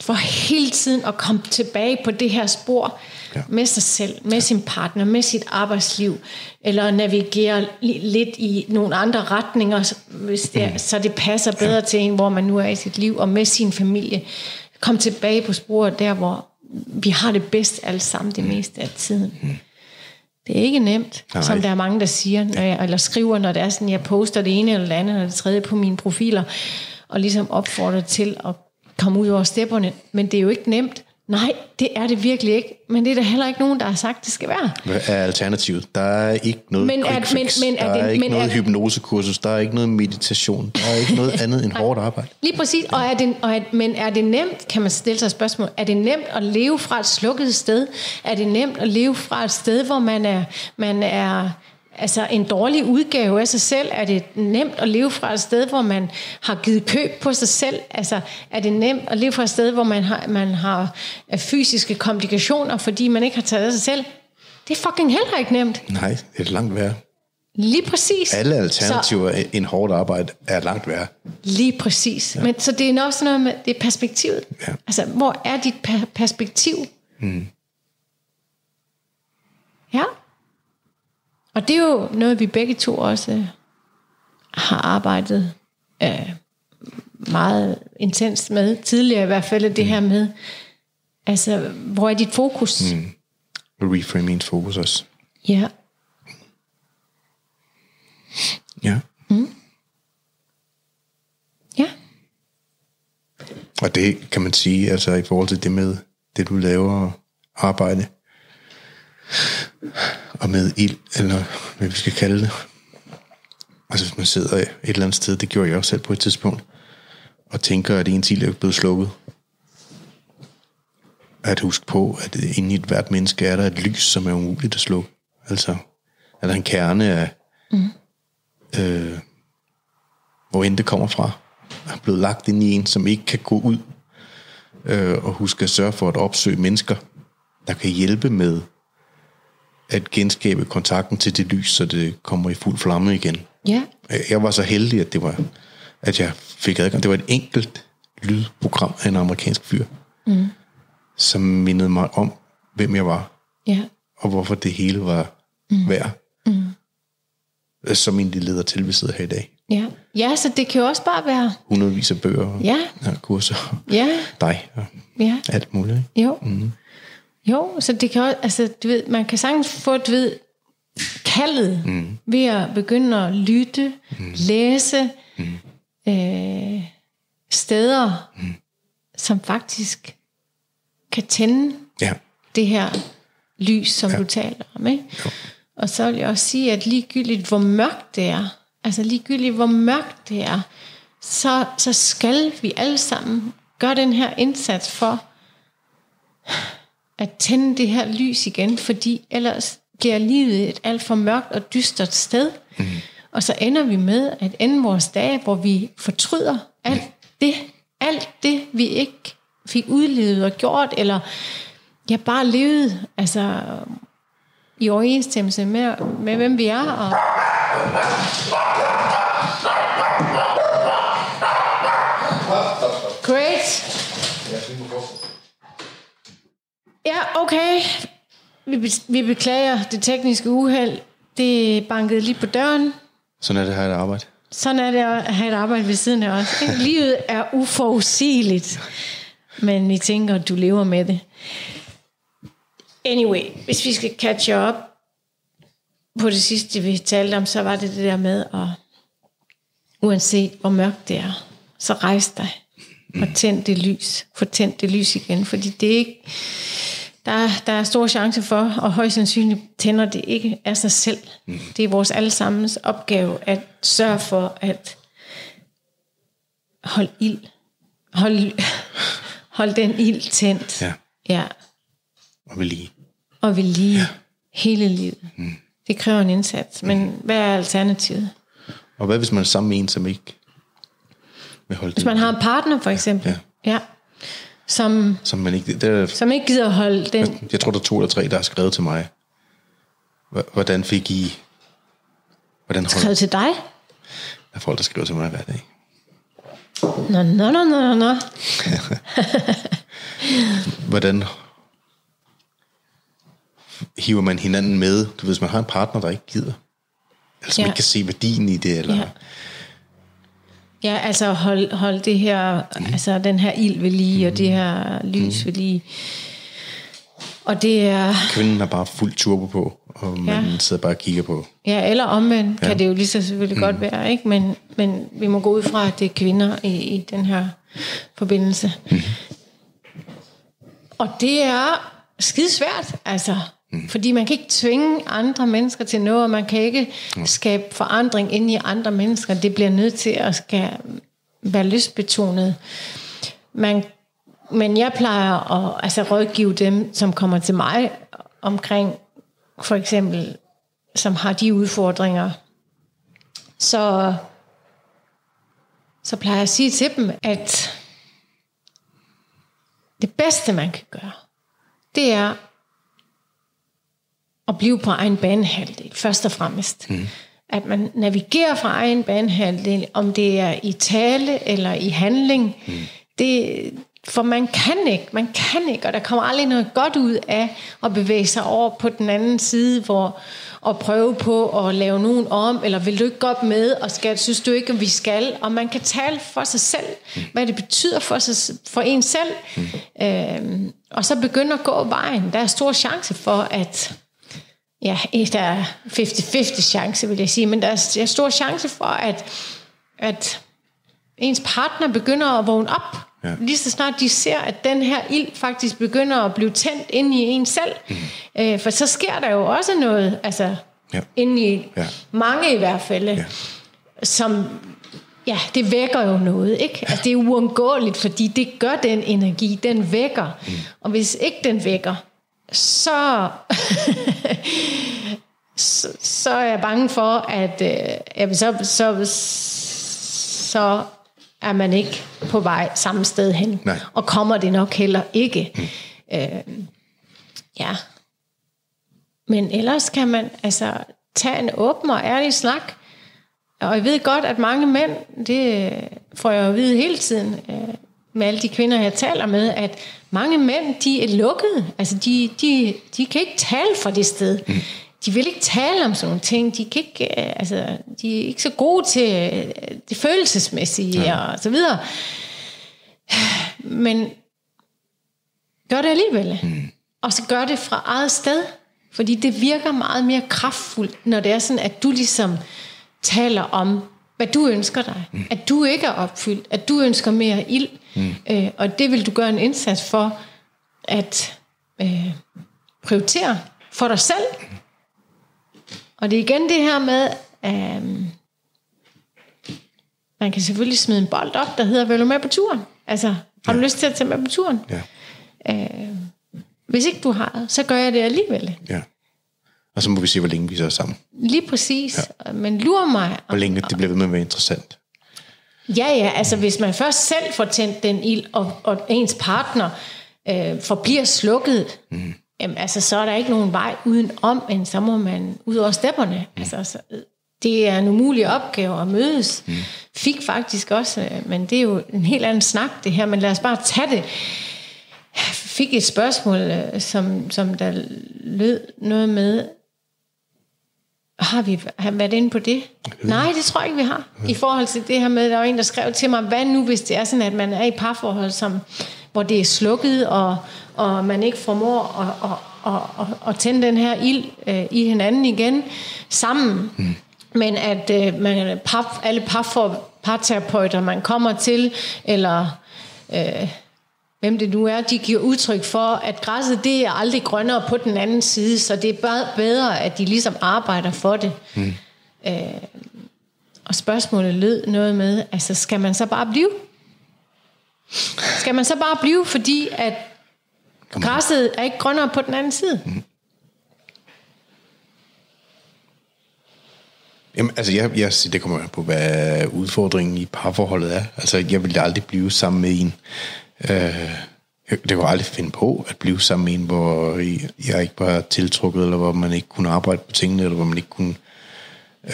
For hele tiden at komme tilbage på det her spor ja. med sig selv, med ja. sin partner, med sit arbejdsliv, eller navigere lidt i nogle andre retninger, hvis det, mm. så det passer bedre ja. til en, hvor man nu er i sit liv, og med sin familie. Kom tilbage på sporet der, hvor vi har det bedst alle sammen det mm. meste af tiden. Mm. Det er ikke nemt, Nej. som der er mange, der siger, når jeg, eller skriver, når det er sådan, jeg poster det ene eller det andet, eller det tredje på mine profiler, og ligesom opfordrer til at komme ud over stepperne, men det er jo ikke nemt. Nej, det er det virkelig ikke. Men det er der heller ikke nogen, der har sagt, det skal være. Hvad er alternativet? Der er ikke noget men er, men, men, er der er det, ikke men, noget er, hypnosekursus, der er ikke noget meditation, der er ikke noget andet end hårdt arbejde. Lige præcis, ja. og er det, og er, men er det nemt, kan man stille sig et spørgsmål, er det nemt at leve fra et slukket sted? Er det nemt at leve fra et sted, hvor man er, man er altså en dårlig udgave af sig selv? Er det nemt at leve fra et sted, hvor man har givet køb på sig selv? Altså, er det nemt at leve fra et sted, hvor man har, man har fysiske komplikationer, fordi man ikke har taget af sig selv? Det er fucking heller ikke nemt. Nej, det er langt værre. Lige præcis. Alle alternativer så, en hårdt arbejde er langt værre. Lige præcis. Ja. Men så det er nok sådan noget med, det er perspektivet. Ja. Altså, hvor er dit per- perspektiv? Mm. Ja. Og det er jo noget, vi begge to også øh, har arbejdet øh, meget intenst med, tidligere i hvert fald, det mm. her med, altså, hvor er dit fokus? Mm. Reframe ens fokus også. Ja. Ja. Mm. Ja. Og det kan man sige, altså i forhold til det med det du laver arbejde og med ild, eller hvad vi skal kalde det. Altså hvis man sidder et eller andet sted, det gjorde jeg også selv på et tidspunkt, og tænker at ens ild er blevet slukket. At huske på, at inden i et hvert menneske er der et lys, som er umuligt at slukke. Altså er der en kerne af mm. Øh, hvor end det kommer fra, er blevet lagt ind i en, som ikke kan gå ud, øh, og huske at sørge for at opsøge mennesker, der kan hjælpe med at genskabe kontakten til det lys, så det kommer i fuld flamme igen. Ja. Jeg var så heldig, at det var, at jeg fik adgang. Det var et enkelt lydprogram af en amerikansk fyr, mm. som mindede mig om, hvem jeg var, ja. Og hvorfor det hele var mm. værd. Mm. Som egentlig leder til, vi sidder her i dag. Ja, ja, så det kan jo også bare være... Hundredvis af bøger og ja. Kurser. Ja. Dig og ja. Alt muligt. Jo. Mm. Jo, så det kan også... Altså, du ved, man kan sagtens få, du ved, kaldet mm. ved at begynde at lytte, mm. læse mm. Øh, steder, mm. som faktisk kan tænde ja. Det her lys, som ja. Du taler om, ikke? Jo. Og så vil jeg også sige, at ligegyldigt hvor mørkt det er, altså ligegyldigt hvor mørkt det er, så, så skal vi alle sammen gøre den her indsats for at tænde det her lys igen, fordi ellers bliver livet et alt for mørkt og dystert sted. Mm. Og så ender vi med at ende vores dage, hvor vi fortryder alt det, alt det vi ikke fik udlevet og gjort, eller ja, bare levet, altså... i overensstemmelse med, med hvem vi er. Og great. Ja, okay. Vi, be, vi beklager det tekniske uheld. Det bankede lige på døren. Sådan er det at have et arbejde. Sådan er det at have et arbejde ved siden af os. Livet er uforudsigeligt. Men vi tænker, at du lever med det. Anyway, hvis vi skal catch up på det sidste, vi talte om, så var det det der med, at uanset hvor mørkt det er, så rejs dig og tænd det lys. Få tændt det lys igen, fordi det er ikke, der, der er stor chance for, og højst sandsynligt tænder det ikke af sig selv. Det er vores allesammens opgave at sørge for at holde ild, holde, holde den ild tændt. Ja. Ja. Og vil lige. Og vil lige ja. Hele livet. Mm. Det kræver en indsats. Men mm. hvad er alternativet? Og hvad hvis man er sammen med en, som ikke vil holde det? Hvis man har en partner, for eksempel. Ja. Ja. Som, som, man ikke, der, som ikke gider holde den. Jeg, jeg tror, der er to eller tre, der har skrevet til mig. Hvordan fik I... Hvordan holdt... Skrevet til dig? Der er folk, der skriver til mig hver dag. Nå, nå, nå, nå, nå. Hvordan... hiver man hinanden med, du ved, hvis man har en partner, der ikke gider, eller som ja. Ikke kan se værdien i det, eller... Ja, ja, altså hold, hold det her, mm. altså den her ild ved lige, mm. og det her lys mm. ved lige, og det er... Kvinden har bare fuld turbo på, og man ja. Sidder bare og kigger på. Ja, eller omvendt ja. Kan det jo lige så selvfølgelig mm. godt være, ikke? Men, men vi må gå ud fra, at det er kvinder i, i den her forbindelse. Mm. Og det er skidesvært, altså... Fordi man kan ikke tvinge andre mennesker til noget, og man kan ikke skabe forandring inde i andre mennesker. Det bliver nødt til at skal være lystbetonet. Man, men jeg plejer at altså, rådgive dem, som kommer til mig omkring, for eksempel, som har de udfordringer. Så, så plejer jeg at sige til dem, at det bedste, man kan gøre, det er... og blive på egen banehalvdel, først og fremmest. Mm. at man navigerer fra egen banehalvdel, om det er i tale eller i handling. Mm. Det, for man kan ikke, man kan ikke, og der kommer aldrig noget godt ud af at bevæge sig over på den anden side, hvor at prøve på at lave nogen om, eller vil du ikke gå op med, og skal, synes du ikke, om vi skal, og man kan tale for sig selv, hvad det betyder for, sig, for en selv, mm. øhm, og så begynde at gå vejen. Der er stor chance for, at ja, der er halvtreds halvtreds chance, vil jeg sige, men der er stor chance for, at, at ens partner begynder at vågne op, ja. Lige så snart de ser, at den her ild faktisk begynder at blive tændt inde i en selv. Mm. Øh, for så sker der jo også noget, altså ja. Inde i ja. Mange i hvert fald, ja. Som, ja, det vækker jo noget, ikke? Ja. Altså det er uundgåeligt, fordi det gør den energi, den vækker. Mm. Og hvis ikke den vækker, så, så, så er jeg bange for, at øh, jamen, så, så, så er man ikke på vej samme sted hen. Nej. Og kommer det nok heller ikke. Mm. Øh, ja. Men ellers kan man altså tage en åben og ærlig snak. Og jeg ved godt, at mange mænd, det får jeg jo at vide hele tiden, øh, med alle de kvinder, jeg taler med, at mange mænd, de er lukkede. Altså, de, de, de kan ikke tale fra det sted. Mm. De vil ikke tale om sådan nogle ting. De kan ikke, altså, de er ikke så gode til det følelsesmæssige, ja. Og så videre. Men gør det alligevel. Mm. Og så gør det fra eget sted. Fordi det virker meget mere kraftfuldt, når det er sådan, at du ligesom taler om, hvad du ønsker dig. Mm. At du ikke er opfyldt. At du ønsker mere ild. Mm. Øh, og det vil du gøre en indsats for at øh, prioritere for dig selv. Og det er igen det her med, øhm, man kan selvfølgelig smide en bold op, der hedder, vil du med på turen? Altså, har du ja. Lyst til at tage med på turen? Ja. Øh, hvis ikke du har, så gør jeg det alligevel. Ja. Og så må vi se, hvor længe vi så er sammen. Lige præcis. Ja. Men lurer mig. Hvor længe det bliver ved med at være interessant. Ja, ja. Altså, hvis man først selv får tændt den ild, og, og ens partner øh, forbliver slukket, mm. Jamen, altså, så er der ikke nogen vej uden om, end så må man ud over stepperne. Mm. Altså, så, det er en umulig opgave at mødes. Mm. Fik faktisk også, men det er jo en helt anden snak, det her. Men lad os bare tage det. Fik et spørgsmål, som, som der lød noget med, har vi været inde på det? Mm. Nej, det tror jeg ikke, vi har. Mm. I forhold til det her med, der var en, der skrev til mig, hvad nu, hvis det er sådan, at man er i parforhold, som, hvor det er slukket, og og man ikke formår at, at, at, at, at tænde den her ild øh, i hinanden igen sammen, mm. men at øh, man, par, alle par, parterapeuter, man kommer til, eller øh, hvem det nu er, de giver udtryk for, at græsset, det er aldrig grønnere på den anden side, så det er bedre, at de ligesom arbejder for det. Mm. Øh, og spørgsmålet lød noget med, altså skal man så bare blive? Skal man så bare blive, fordi at græsset er ikke grønnere på den anden side. Mm. Jamen, altså, jeg, jeg, det kommer an på, hvad udfordringen i parforholdet er. Altså, jeg ville aldrig blive sammen med en. Øh, jeg, det kunne aldrig finde på, at blive sammen med en, hvor jeg ikke var tiltrukket, eller hvor man ikke kunne arbejde på tingene, eller hvor man ikke kunne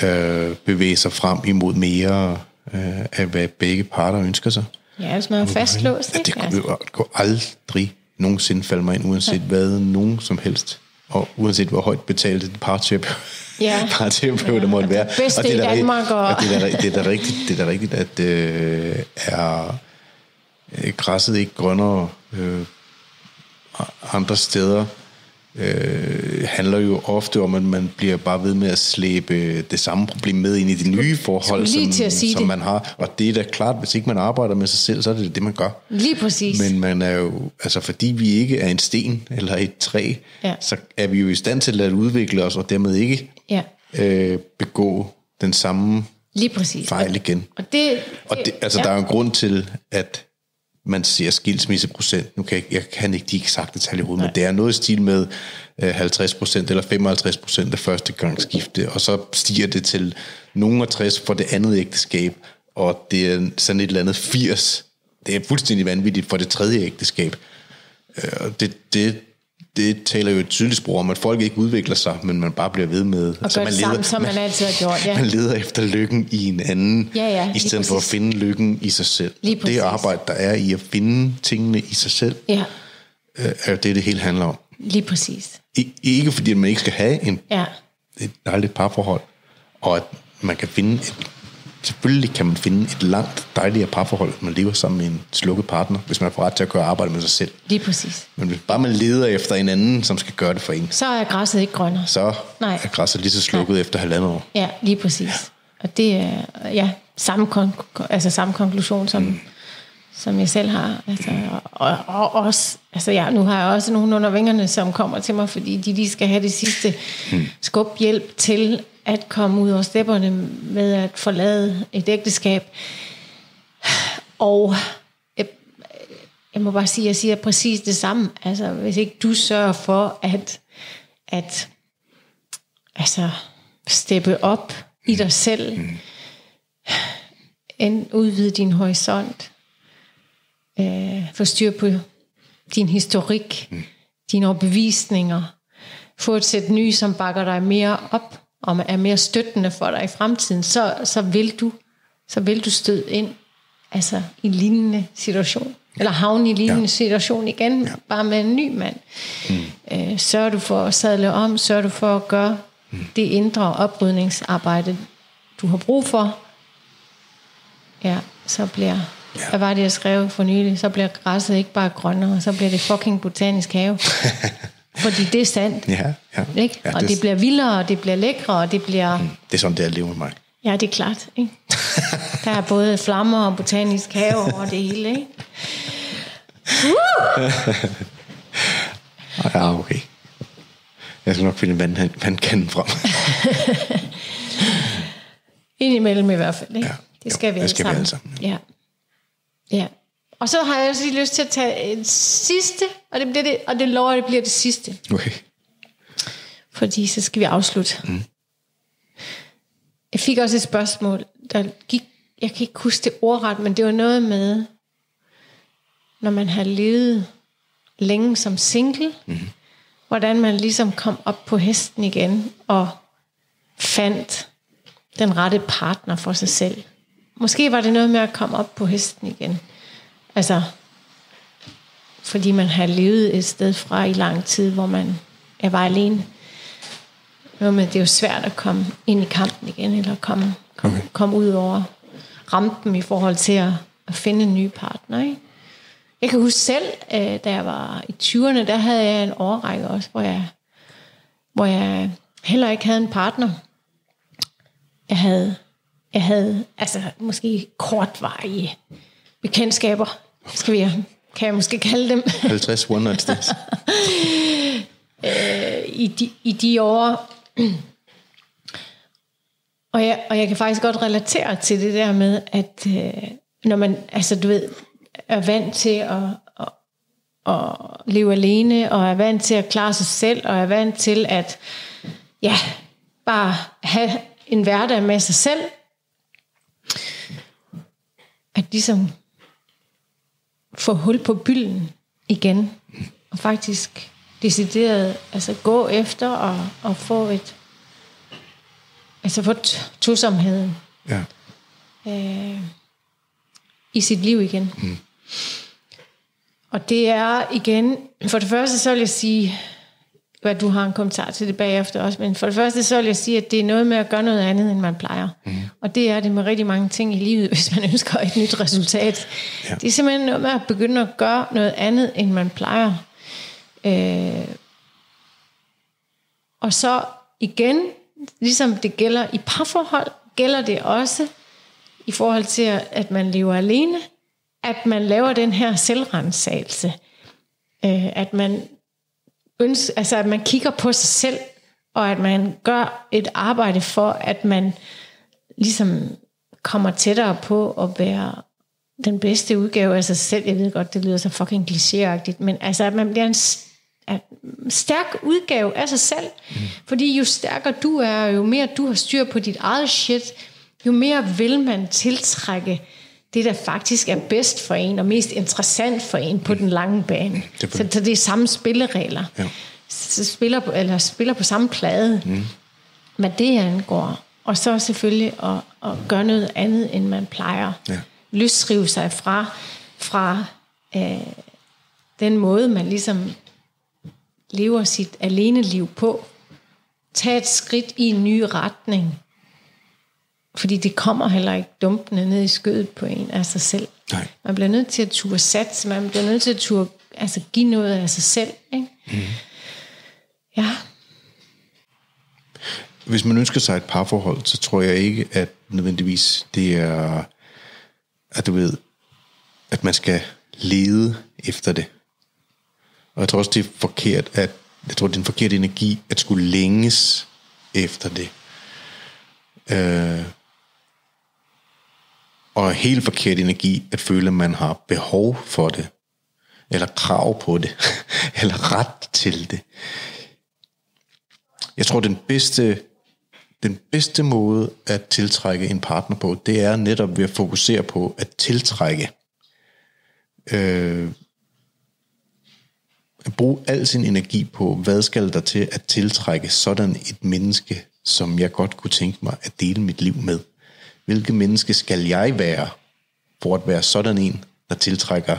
øh, bevæge sig frem imod mere øh, af, hvad begge parter ønsker sig. Ja, hvis man er fastlåst, ikke? Ja, det kunne, det kunne aldrig nogensinde falder mig ind, uanset hvad, nogen som helst. Og uanset hvor højt betalte det parterapeut, ja. parterapeut, der måtte være. Det bedste i Danmark. Og det er da rigtigt, det er da rigtigt, at øh, er græsset ikke grønnere øh, andre steder, øh, handler jo ofte om, at man bliver bare ved med at slæbe det samme problem med ind i de nye forhold, som, som man har. Og det er da klart, hvis ikke man arbejder med sig selv, så er det det, man gør. Lige præcis. Men man er jo, altså fordi vi ikke er en sten eller et træ, ja. Så er vi jo i stand til at udvikle os, og dermed ikke ja. øh, begå den samme lige præcis. Fejl igen. Og, og, det, det, og det, altså, ja. Der er jo en grund til, at man ser skilsmisseprocent. Nu kan jeg, jeg kan ikke de eksakte tal i hovedet, men det er noget i stil med halvtreds procent eller femoghalvtreds procent af første gang skifte, og så stiger det til nogen og tres for det andet ægteskab, og det er sådan et eller andet firs. Det er fuldstændig vanvittigt for det tredje ægteskab. Og det, det det taler jo et tydeligt sprog om, at folk ikke udvikler sig, men man bare bliver ved med. Og så man leder, sammen, som man, man altid har gjort, ja. Man leder efter lykken i en anden, ja, ja, i stedet for at finde lykken i sig selv. Det arbejde, der er i at finde tingene i sig selv, ja. øh, er jo det, det hele handler om. Lige præcis. I, ikke fordi, at man ikke skal have en, ja. et dejligt parforhold, og at man kan finde et, selvfølgelig kan man finde et langt dejligere parforhold, man lever sammen med en slukket partner, hvis man får ret til at gøre arbejde med sig selv. Lige præcis. Men hvis bare man leder efter en anden, som skal gøre det for en, så er græsset ikke grønnere. Så Nej. Er græsset lige så slukket Nej. Efter halvandet år. Ja, lige præcis. Ja. Og det er ja, samme, konk- altså samme konklusion, som, mm. som jeg selv har. Altså, og, og også, altså ja, nu har jeg også nogen under vingerne, som kommer til mig, fordi de lige skal have det sidste mm. skubhjælp til at komme ud over stepperne med at forlade et ægteskab. Og jeg, jeg må bare sige, jeg siger præcis det samme. Altså, hvis ikke du sørger for at, at altså, steppe op i dig selv, end udvide din horisont, øh, få styr på din historik, dine overbevisninger, få et sæt nye, som bakker dig mere op, og er mere støttende for dig i fremtiden, så, så, vil, du, så vil du støde ind altså, i en lignende situation. Ja. Eller havne i en lignende ja. situation igen, ja. Bare med en ny mand. Mm. Øh, sørger du for at sadle om, sørger du for at gøre mm. det indre oprydningsarbejde, du har brug for, ja, så bliver, ja. Hvad var det, jeg skrev for nylig, så bliver græsset ikke bare grønnere, så bliver det fucking botanisk have. Fordi det er sandt. Ja, ja. Ikke? Ja, og det, det bliver vildere, og det bliver lækre, og det bliver... Mm, det er sådan, det er at leve med mig. Ja, det er klart. Ikke? Der er både flammer og botanisk have og det hele. Ikke? Uh! Ja, okay. Jeg skal nok finde vand, vandkanden frem. Indimellem i hvert fald. Ikke? Ja, det skal jo, vi alle skal sammen. sammen ja. Ja. ja. Og så har jeg også lige lyst til at tage et sidste, og det bliver det, og det lover, det bliver det sidste. Okay. Fordi så skal vi afslutte. Mm. Jeg fik også et spørgsmål, der gik, jeg kan ikke huske det ordret, men det var noget med, når man har levet længe som single, mm. hvordan man ligesom kom op på hesten igen, og fandt den rette partner for sig selv. Måske var det noget med at komme op på hesten igen. Altså, fordi man har levet et sted fra i lang tid, hvor man er bare alene. Men det er jo svært at komme ind i kampen igen, eller komme, komme, okay. komme ud over rampen i forhold til at, at finde en ny partner. Ikke? Jeg kan huske selv, da jeg var i tyverne, der havde jeg en årrække også, hvor jeg, hvor jeg heller ikke havde en partner. Jeg havde, jeg havde altså måske kortvarige bekendtskaber, skal vi, kan jeg måske kalde dem. halvtreds one night stands. I, de, I de år. Og jeg, og jeg kan faktisk godt relatere til det der med, at når man, altså du ved, er vant til at, at, at leve alene, og er vant til at klare sig selv, og er vant til at, ja, bare have en hverdag med sig selv, at ligesom få hul på bylden igen, og faktisk decideret altså gå efter og, og få et altså få tosomheden ja. øh, i sit liv igen. Mm. Og det er igen, for det første så vil jeg sige, hvad du har en kommentar til det bagefter også, men for det første så vil jeg sige, at det er noget med at gøre noget andet, end man plejer. Mm. Og det er det med rigtig mange ting i livet, hvis man ønsker et nyt resultat. Ja. Det er simpelthen noget med at begynde at gøre noget andet, end man plejer. Øh. Og så igen, ligesom det gælder i parforhold, gælder det også i forhold til, at man lever alene, at man laver den her selvrensagelse. Øh, at man ønsker, altså at man kigger på sig selv, og at man gør et arbejde for, at man ligesom kommer tættere på at være den bedste udgave af sig selv. Jeg ved godt, det lyder så fucking klichéagtigt, men altså, at man bliver en stærk udgave af sig selv, mm. fordi jo stærkere du er, jo mere du har styr på dit eget shit, jo mere vil man tiltrække det, der faktisk er bedst for en, og mest interessant for en på den lange bane. Det så, så det er samme spilleregler. Ja. Så spiller, eller spiller på samme plade, mm. hvad det angår. Og så selvfølgelig at, at gøre noget andet, end man plejer. Ja. Løsrive sig fra, fra øh, den måde, man ligesom lever sit aleneliv på. Tag et skridt i en ny retning. Fordi det kommer heller ikke dumpende ned i skødet på en af sig selv. Nej. Man bliver nødt til at turde satse, man bliver nødt til at turde, altså, give noget af sig selv. Ikke? Mm. Ja. Hvis man ønsker sig et parforhold, så tror jeg ikke, at nødvendigvis det er, at du ved, at man skal lede efter det. Og jeg tror også, det er forkert, at jeg tror, det er en forkert energi, at skulle længes efter det. Øh, og helt forkert energi at føle, at man har behov for det, eller krav på det, eller ret til det. Jeg tror, den bedste, den bedste måde at tiltrække en partner på, det er netop ved at fokusere på at tiltrække. Øh, at bruge al sin energi på, hvad skal der til at tiltrække sådan et menneske, som jeg godt kunne tænke mig at dele mit liv med. Hvilke menneske skal jeg være, for at være sådan en, der tiltrækker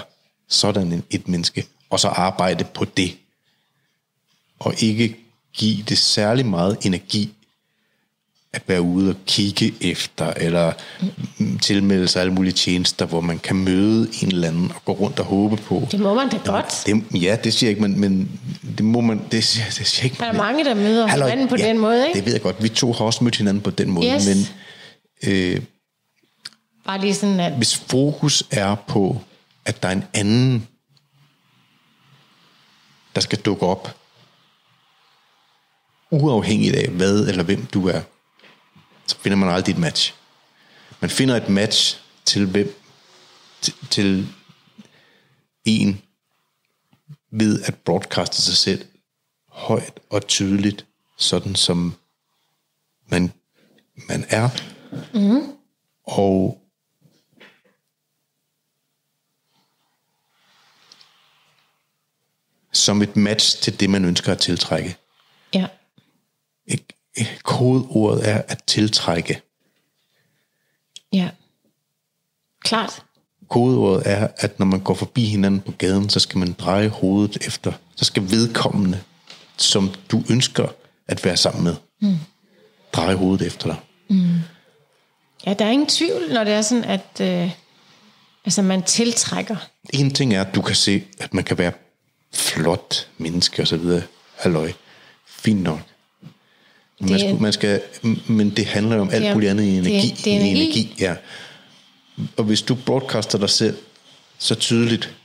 sådan et menneske, og så arbejde på det. Og ikke give det særlig meget energi, at være ude og kigge efter, eller tilmelde sig alle mulige tjenester, hvor man kan møde en eller anden, og gå rundt og håbe på. Det må man da ja, godt. Det, ja, det siger jeg ikke, men, men det må man, det siger, det siger ikke. Der er mange, der møder Halløj, hinanden på ja, den måde, ikke? Det ved jeg godt. Vi to har også mødt hinanden på den måde, yes. men øh, bare lige sådan, at hvis fokus er på, at der er en anden, der skal dukke op, uafhængigt af hvad eller hvem du er, så finder man aldrig et match. Man finder et match til hvem, til, til en, ved at broadcaste sig selv højt og tydeligt, sådan som man, man er. Mm. Og som et match til det, man ønsker at tiltrække. Ja. Kodeordet er at tiltrække. Ja, klart. Kodeordet er, at når man går forbi hinanden på gaden, så skal man dreje hovedet efter. Så skal vedkommende, som du ønsker at være sammen med, mm. dreje hovedet efter dig. Mm. Ja, der er ingen tvivl, når det er sådan, at øh, altså man tiltrækker. En ting er, at du kan se, at man kan være flot menneske og så videre. Halløj. Fint nok. Man skal, man skal, men det handler jo om alt muligt andet i energi. Det, det energi. energi ja. Og hvis du broadcaster dig selv så tydeligt,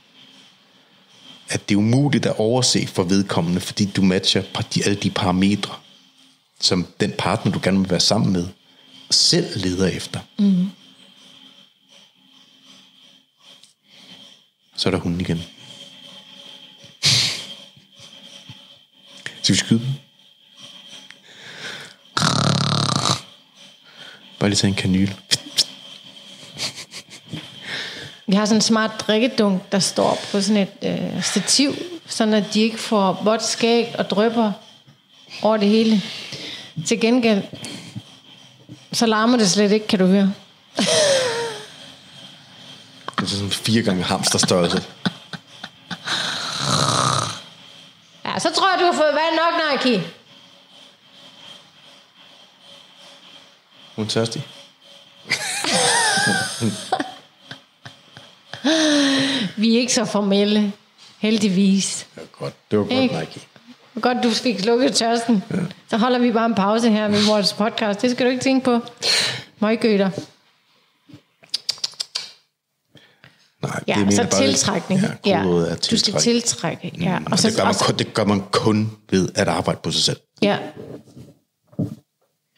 at det er umuligt at overse for vedkommende, fordi du matcher alle de parametre, som den partner, du gerne vil være sammen med, selv leder efter. Mm. Så er der hunden igen. Skal vi skyde? Bare lige tage en kanyle. Vi har sådan en smart drikkedunk, der står på sådan et øh, stativ, sådan at de ikke får vådt skæg og drypper over det hele. Til gengæld, så larmer det slet ikke, kan du høre. Det er sådan fire gange hamsterstørrelse. Ja, så tror jeg, du har fået vand nok, Nike. Hun er tørstig. Vi er ikke så formelle, heldigvis. Det var godt, det var godt, Nike. Det var godt, du fik slukket tørsten. Ja. Så holder vi bare en pause her med vores podcast. Det skal du ikke tænke på. Møggøter. Nej, ja, det så tiltrækning. Bare, ja, ja, er du skal tiltrække. Ja. Og, og så, det, gør man, og... det gør man kun ved at arbejde på sig selv. Ja.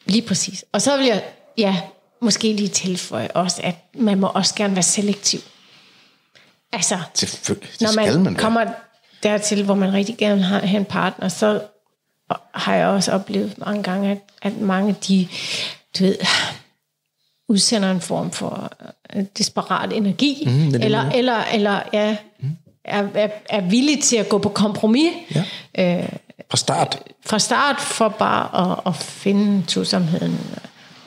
Lige præcis. Og så vil jeg, ja, måske lige tilføje også, at man må også gerne være selektiv. Altså, når man, man kommer dertil, hvor man rigtig gerne har en partner, så har jeg også oplevet mange gange, at, at mange de, du ved, udsender en form for desperat energi, mm, det eller, det. eller eller ja, mm. er, er, er villig til at gå på kompromis. Ja. Øh, fra start. Fra start for bare at, at finde tosomheden.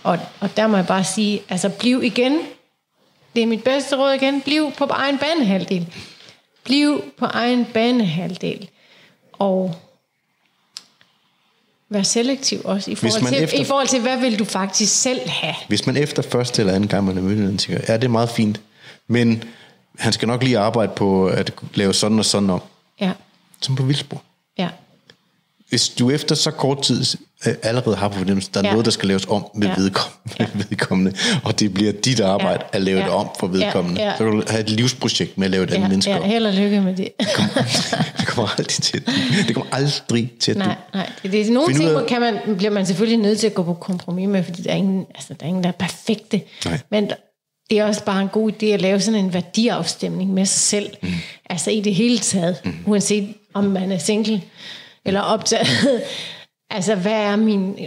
Og, og der må jeg bare sige, altså bliv igen. Det er mit bedste råd igen. Bliv på egen banehalvdel. Bliv på egen banehalvdel. Og vær selektiv også i forhold, til, efter, i forhold til, hvad vil du faktisk selv have? Hvis man efter første eller anden gang, man er myndigheden, tænker, ja, det er meget fint, men han skal nok lige arbejde på at lave sådan og sådan om. Ja. Som på vildspor. Ja. Hvis du efter så kort tid øh, allerede har på fornemmelsen, der er ja. noget, der skal laves om med ja. vedkommende, ja. vedkommende, og det bliver dit arbejde ja. at lave ja. det om for vedkommende, ja. Ja. så kan du have et livsprojekt med at lave et ja. andet menneske om. Ja, held og lykke med det. Det kommer, det kommer aldrig til at Det kommer aldrig til at Nej, nej. Det er nogle ting, man kan man, bliver man selvfølgelig nødt til at gå på kompromis med, fordi der er ingen, altså, der, er ingen der er perfekte. Nej. Men det er også bare en god idé at lave sådan en værdiafstemning med sig selv. Mm. Altså i det hele taget, mm. uanset om man er single, eller optaget, altså hvad er min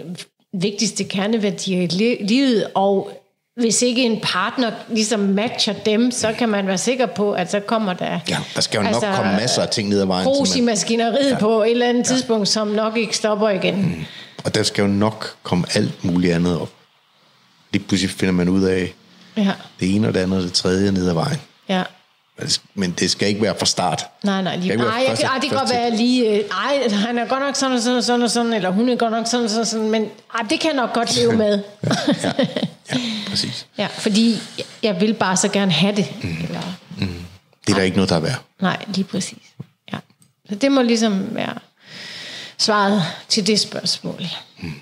vigtigste kerneværdier i livet, og hvis ikke en partner ligesom matcher dem, så kan man være sikker på, at så kommer der... Ja, der skal jo altså, nok komme masser af ting ned ad vejen. Grus i maskineriet ja. på et eller andet ja. tidspunkt, som nok ikke stopper igen. Mm. Og der skal jo nok komme alt muligt andet op. Lige pludselig finder man ud af ja. det ene og det andet, og det tredje ned ad vejen. Ja. Men det skal ikke være fra start. Nej, nej, lige, nej, jeg, første, nej det kan godt være lige... Nej, han er godt nok sådan og sådan og sådan, og sådan eller hun er godt nok sådan og sådan, og sådan men ej, det kan jeg nok godt leve med. ja, ja, ja, præcis. Ja, fordi jeg vil bare så gerne have det. Mm. Eller, mm. Det er der ikke noget, der er værd. Nej, lige præcis. Ja. Så det må ligesom være svaret til det spørgsmål. Mm.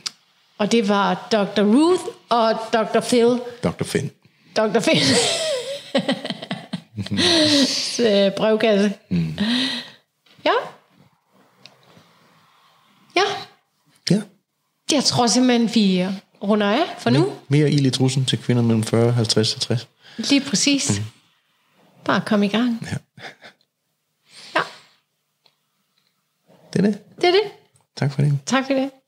Og det var doktor Ruth og doktor Phil. doktor Finn. doktor Finn. brevkasse. Mm. Ja. Ja. Ja. Jeg tror simpelthen, vi runder af for mere, nu. Mere ild i trussen til kvinder mellem fyrre, halvtreds og tres. Lige præcis. Mm. Bare kom i gang. Ja. ja. Det er det. Det er det. Tak for det. Tak for det.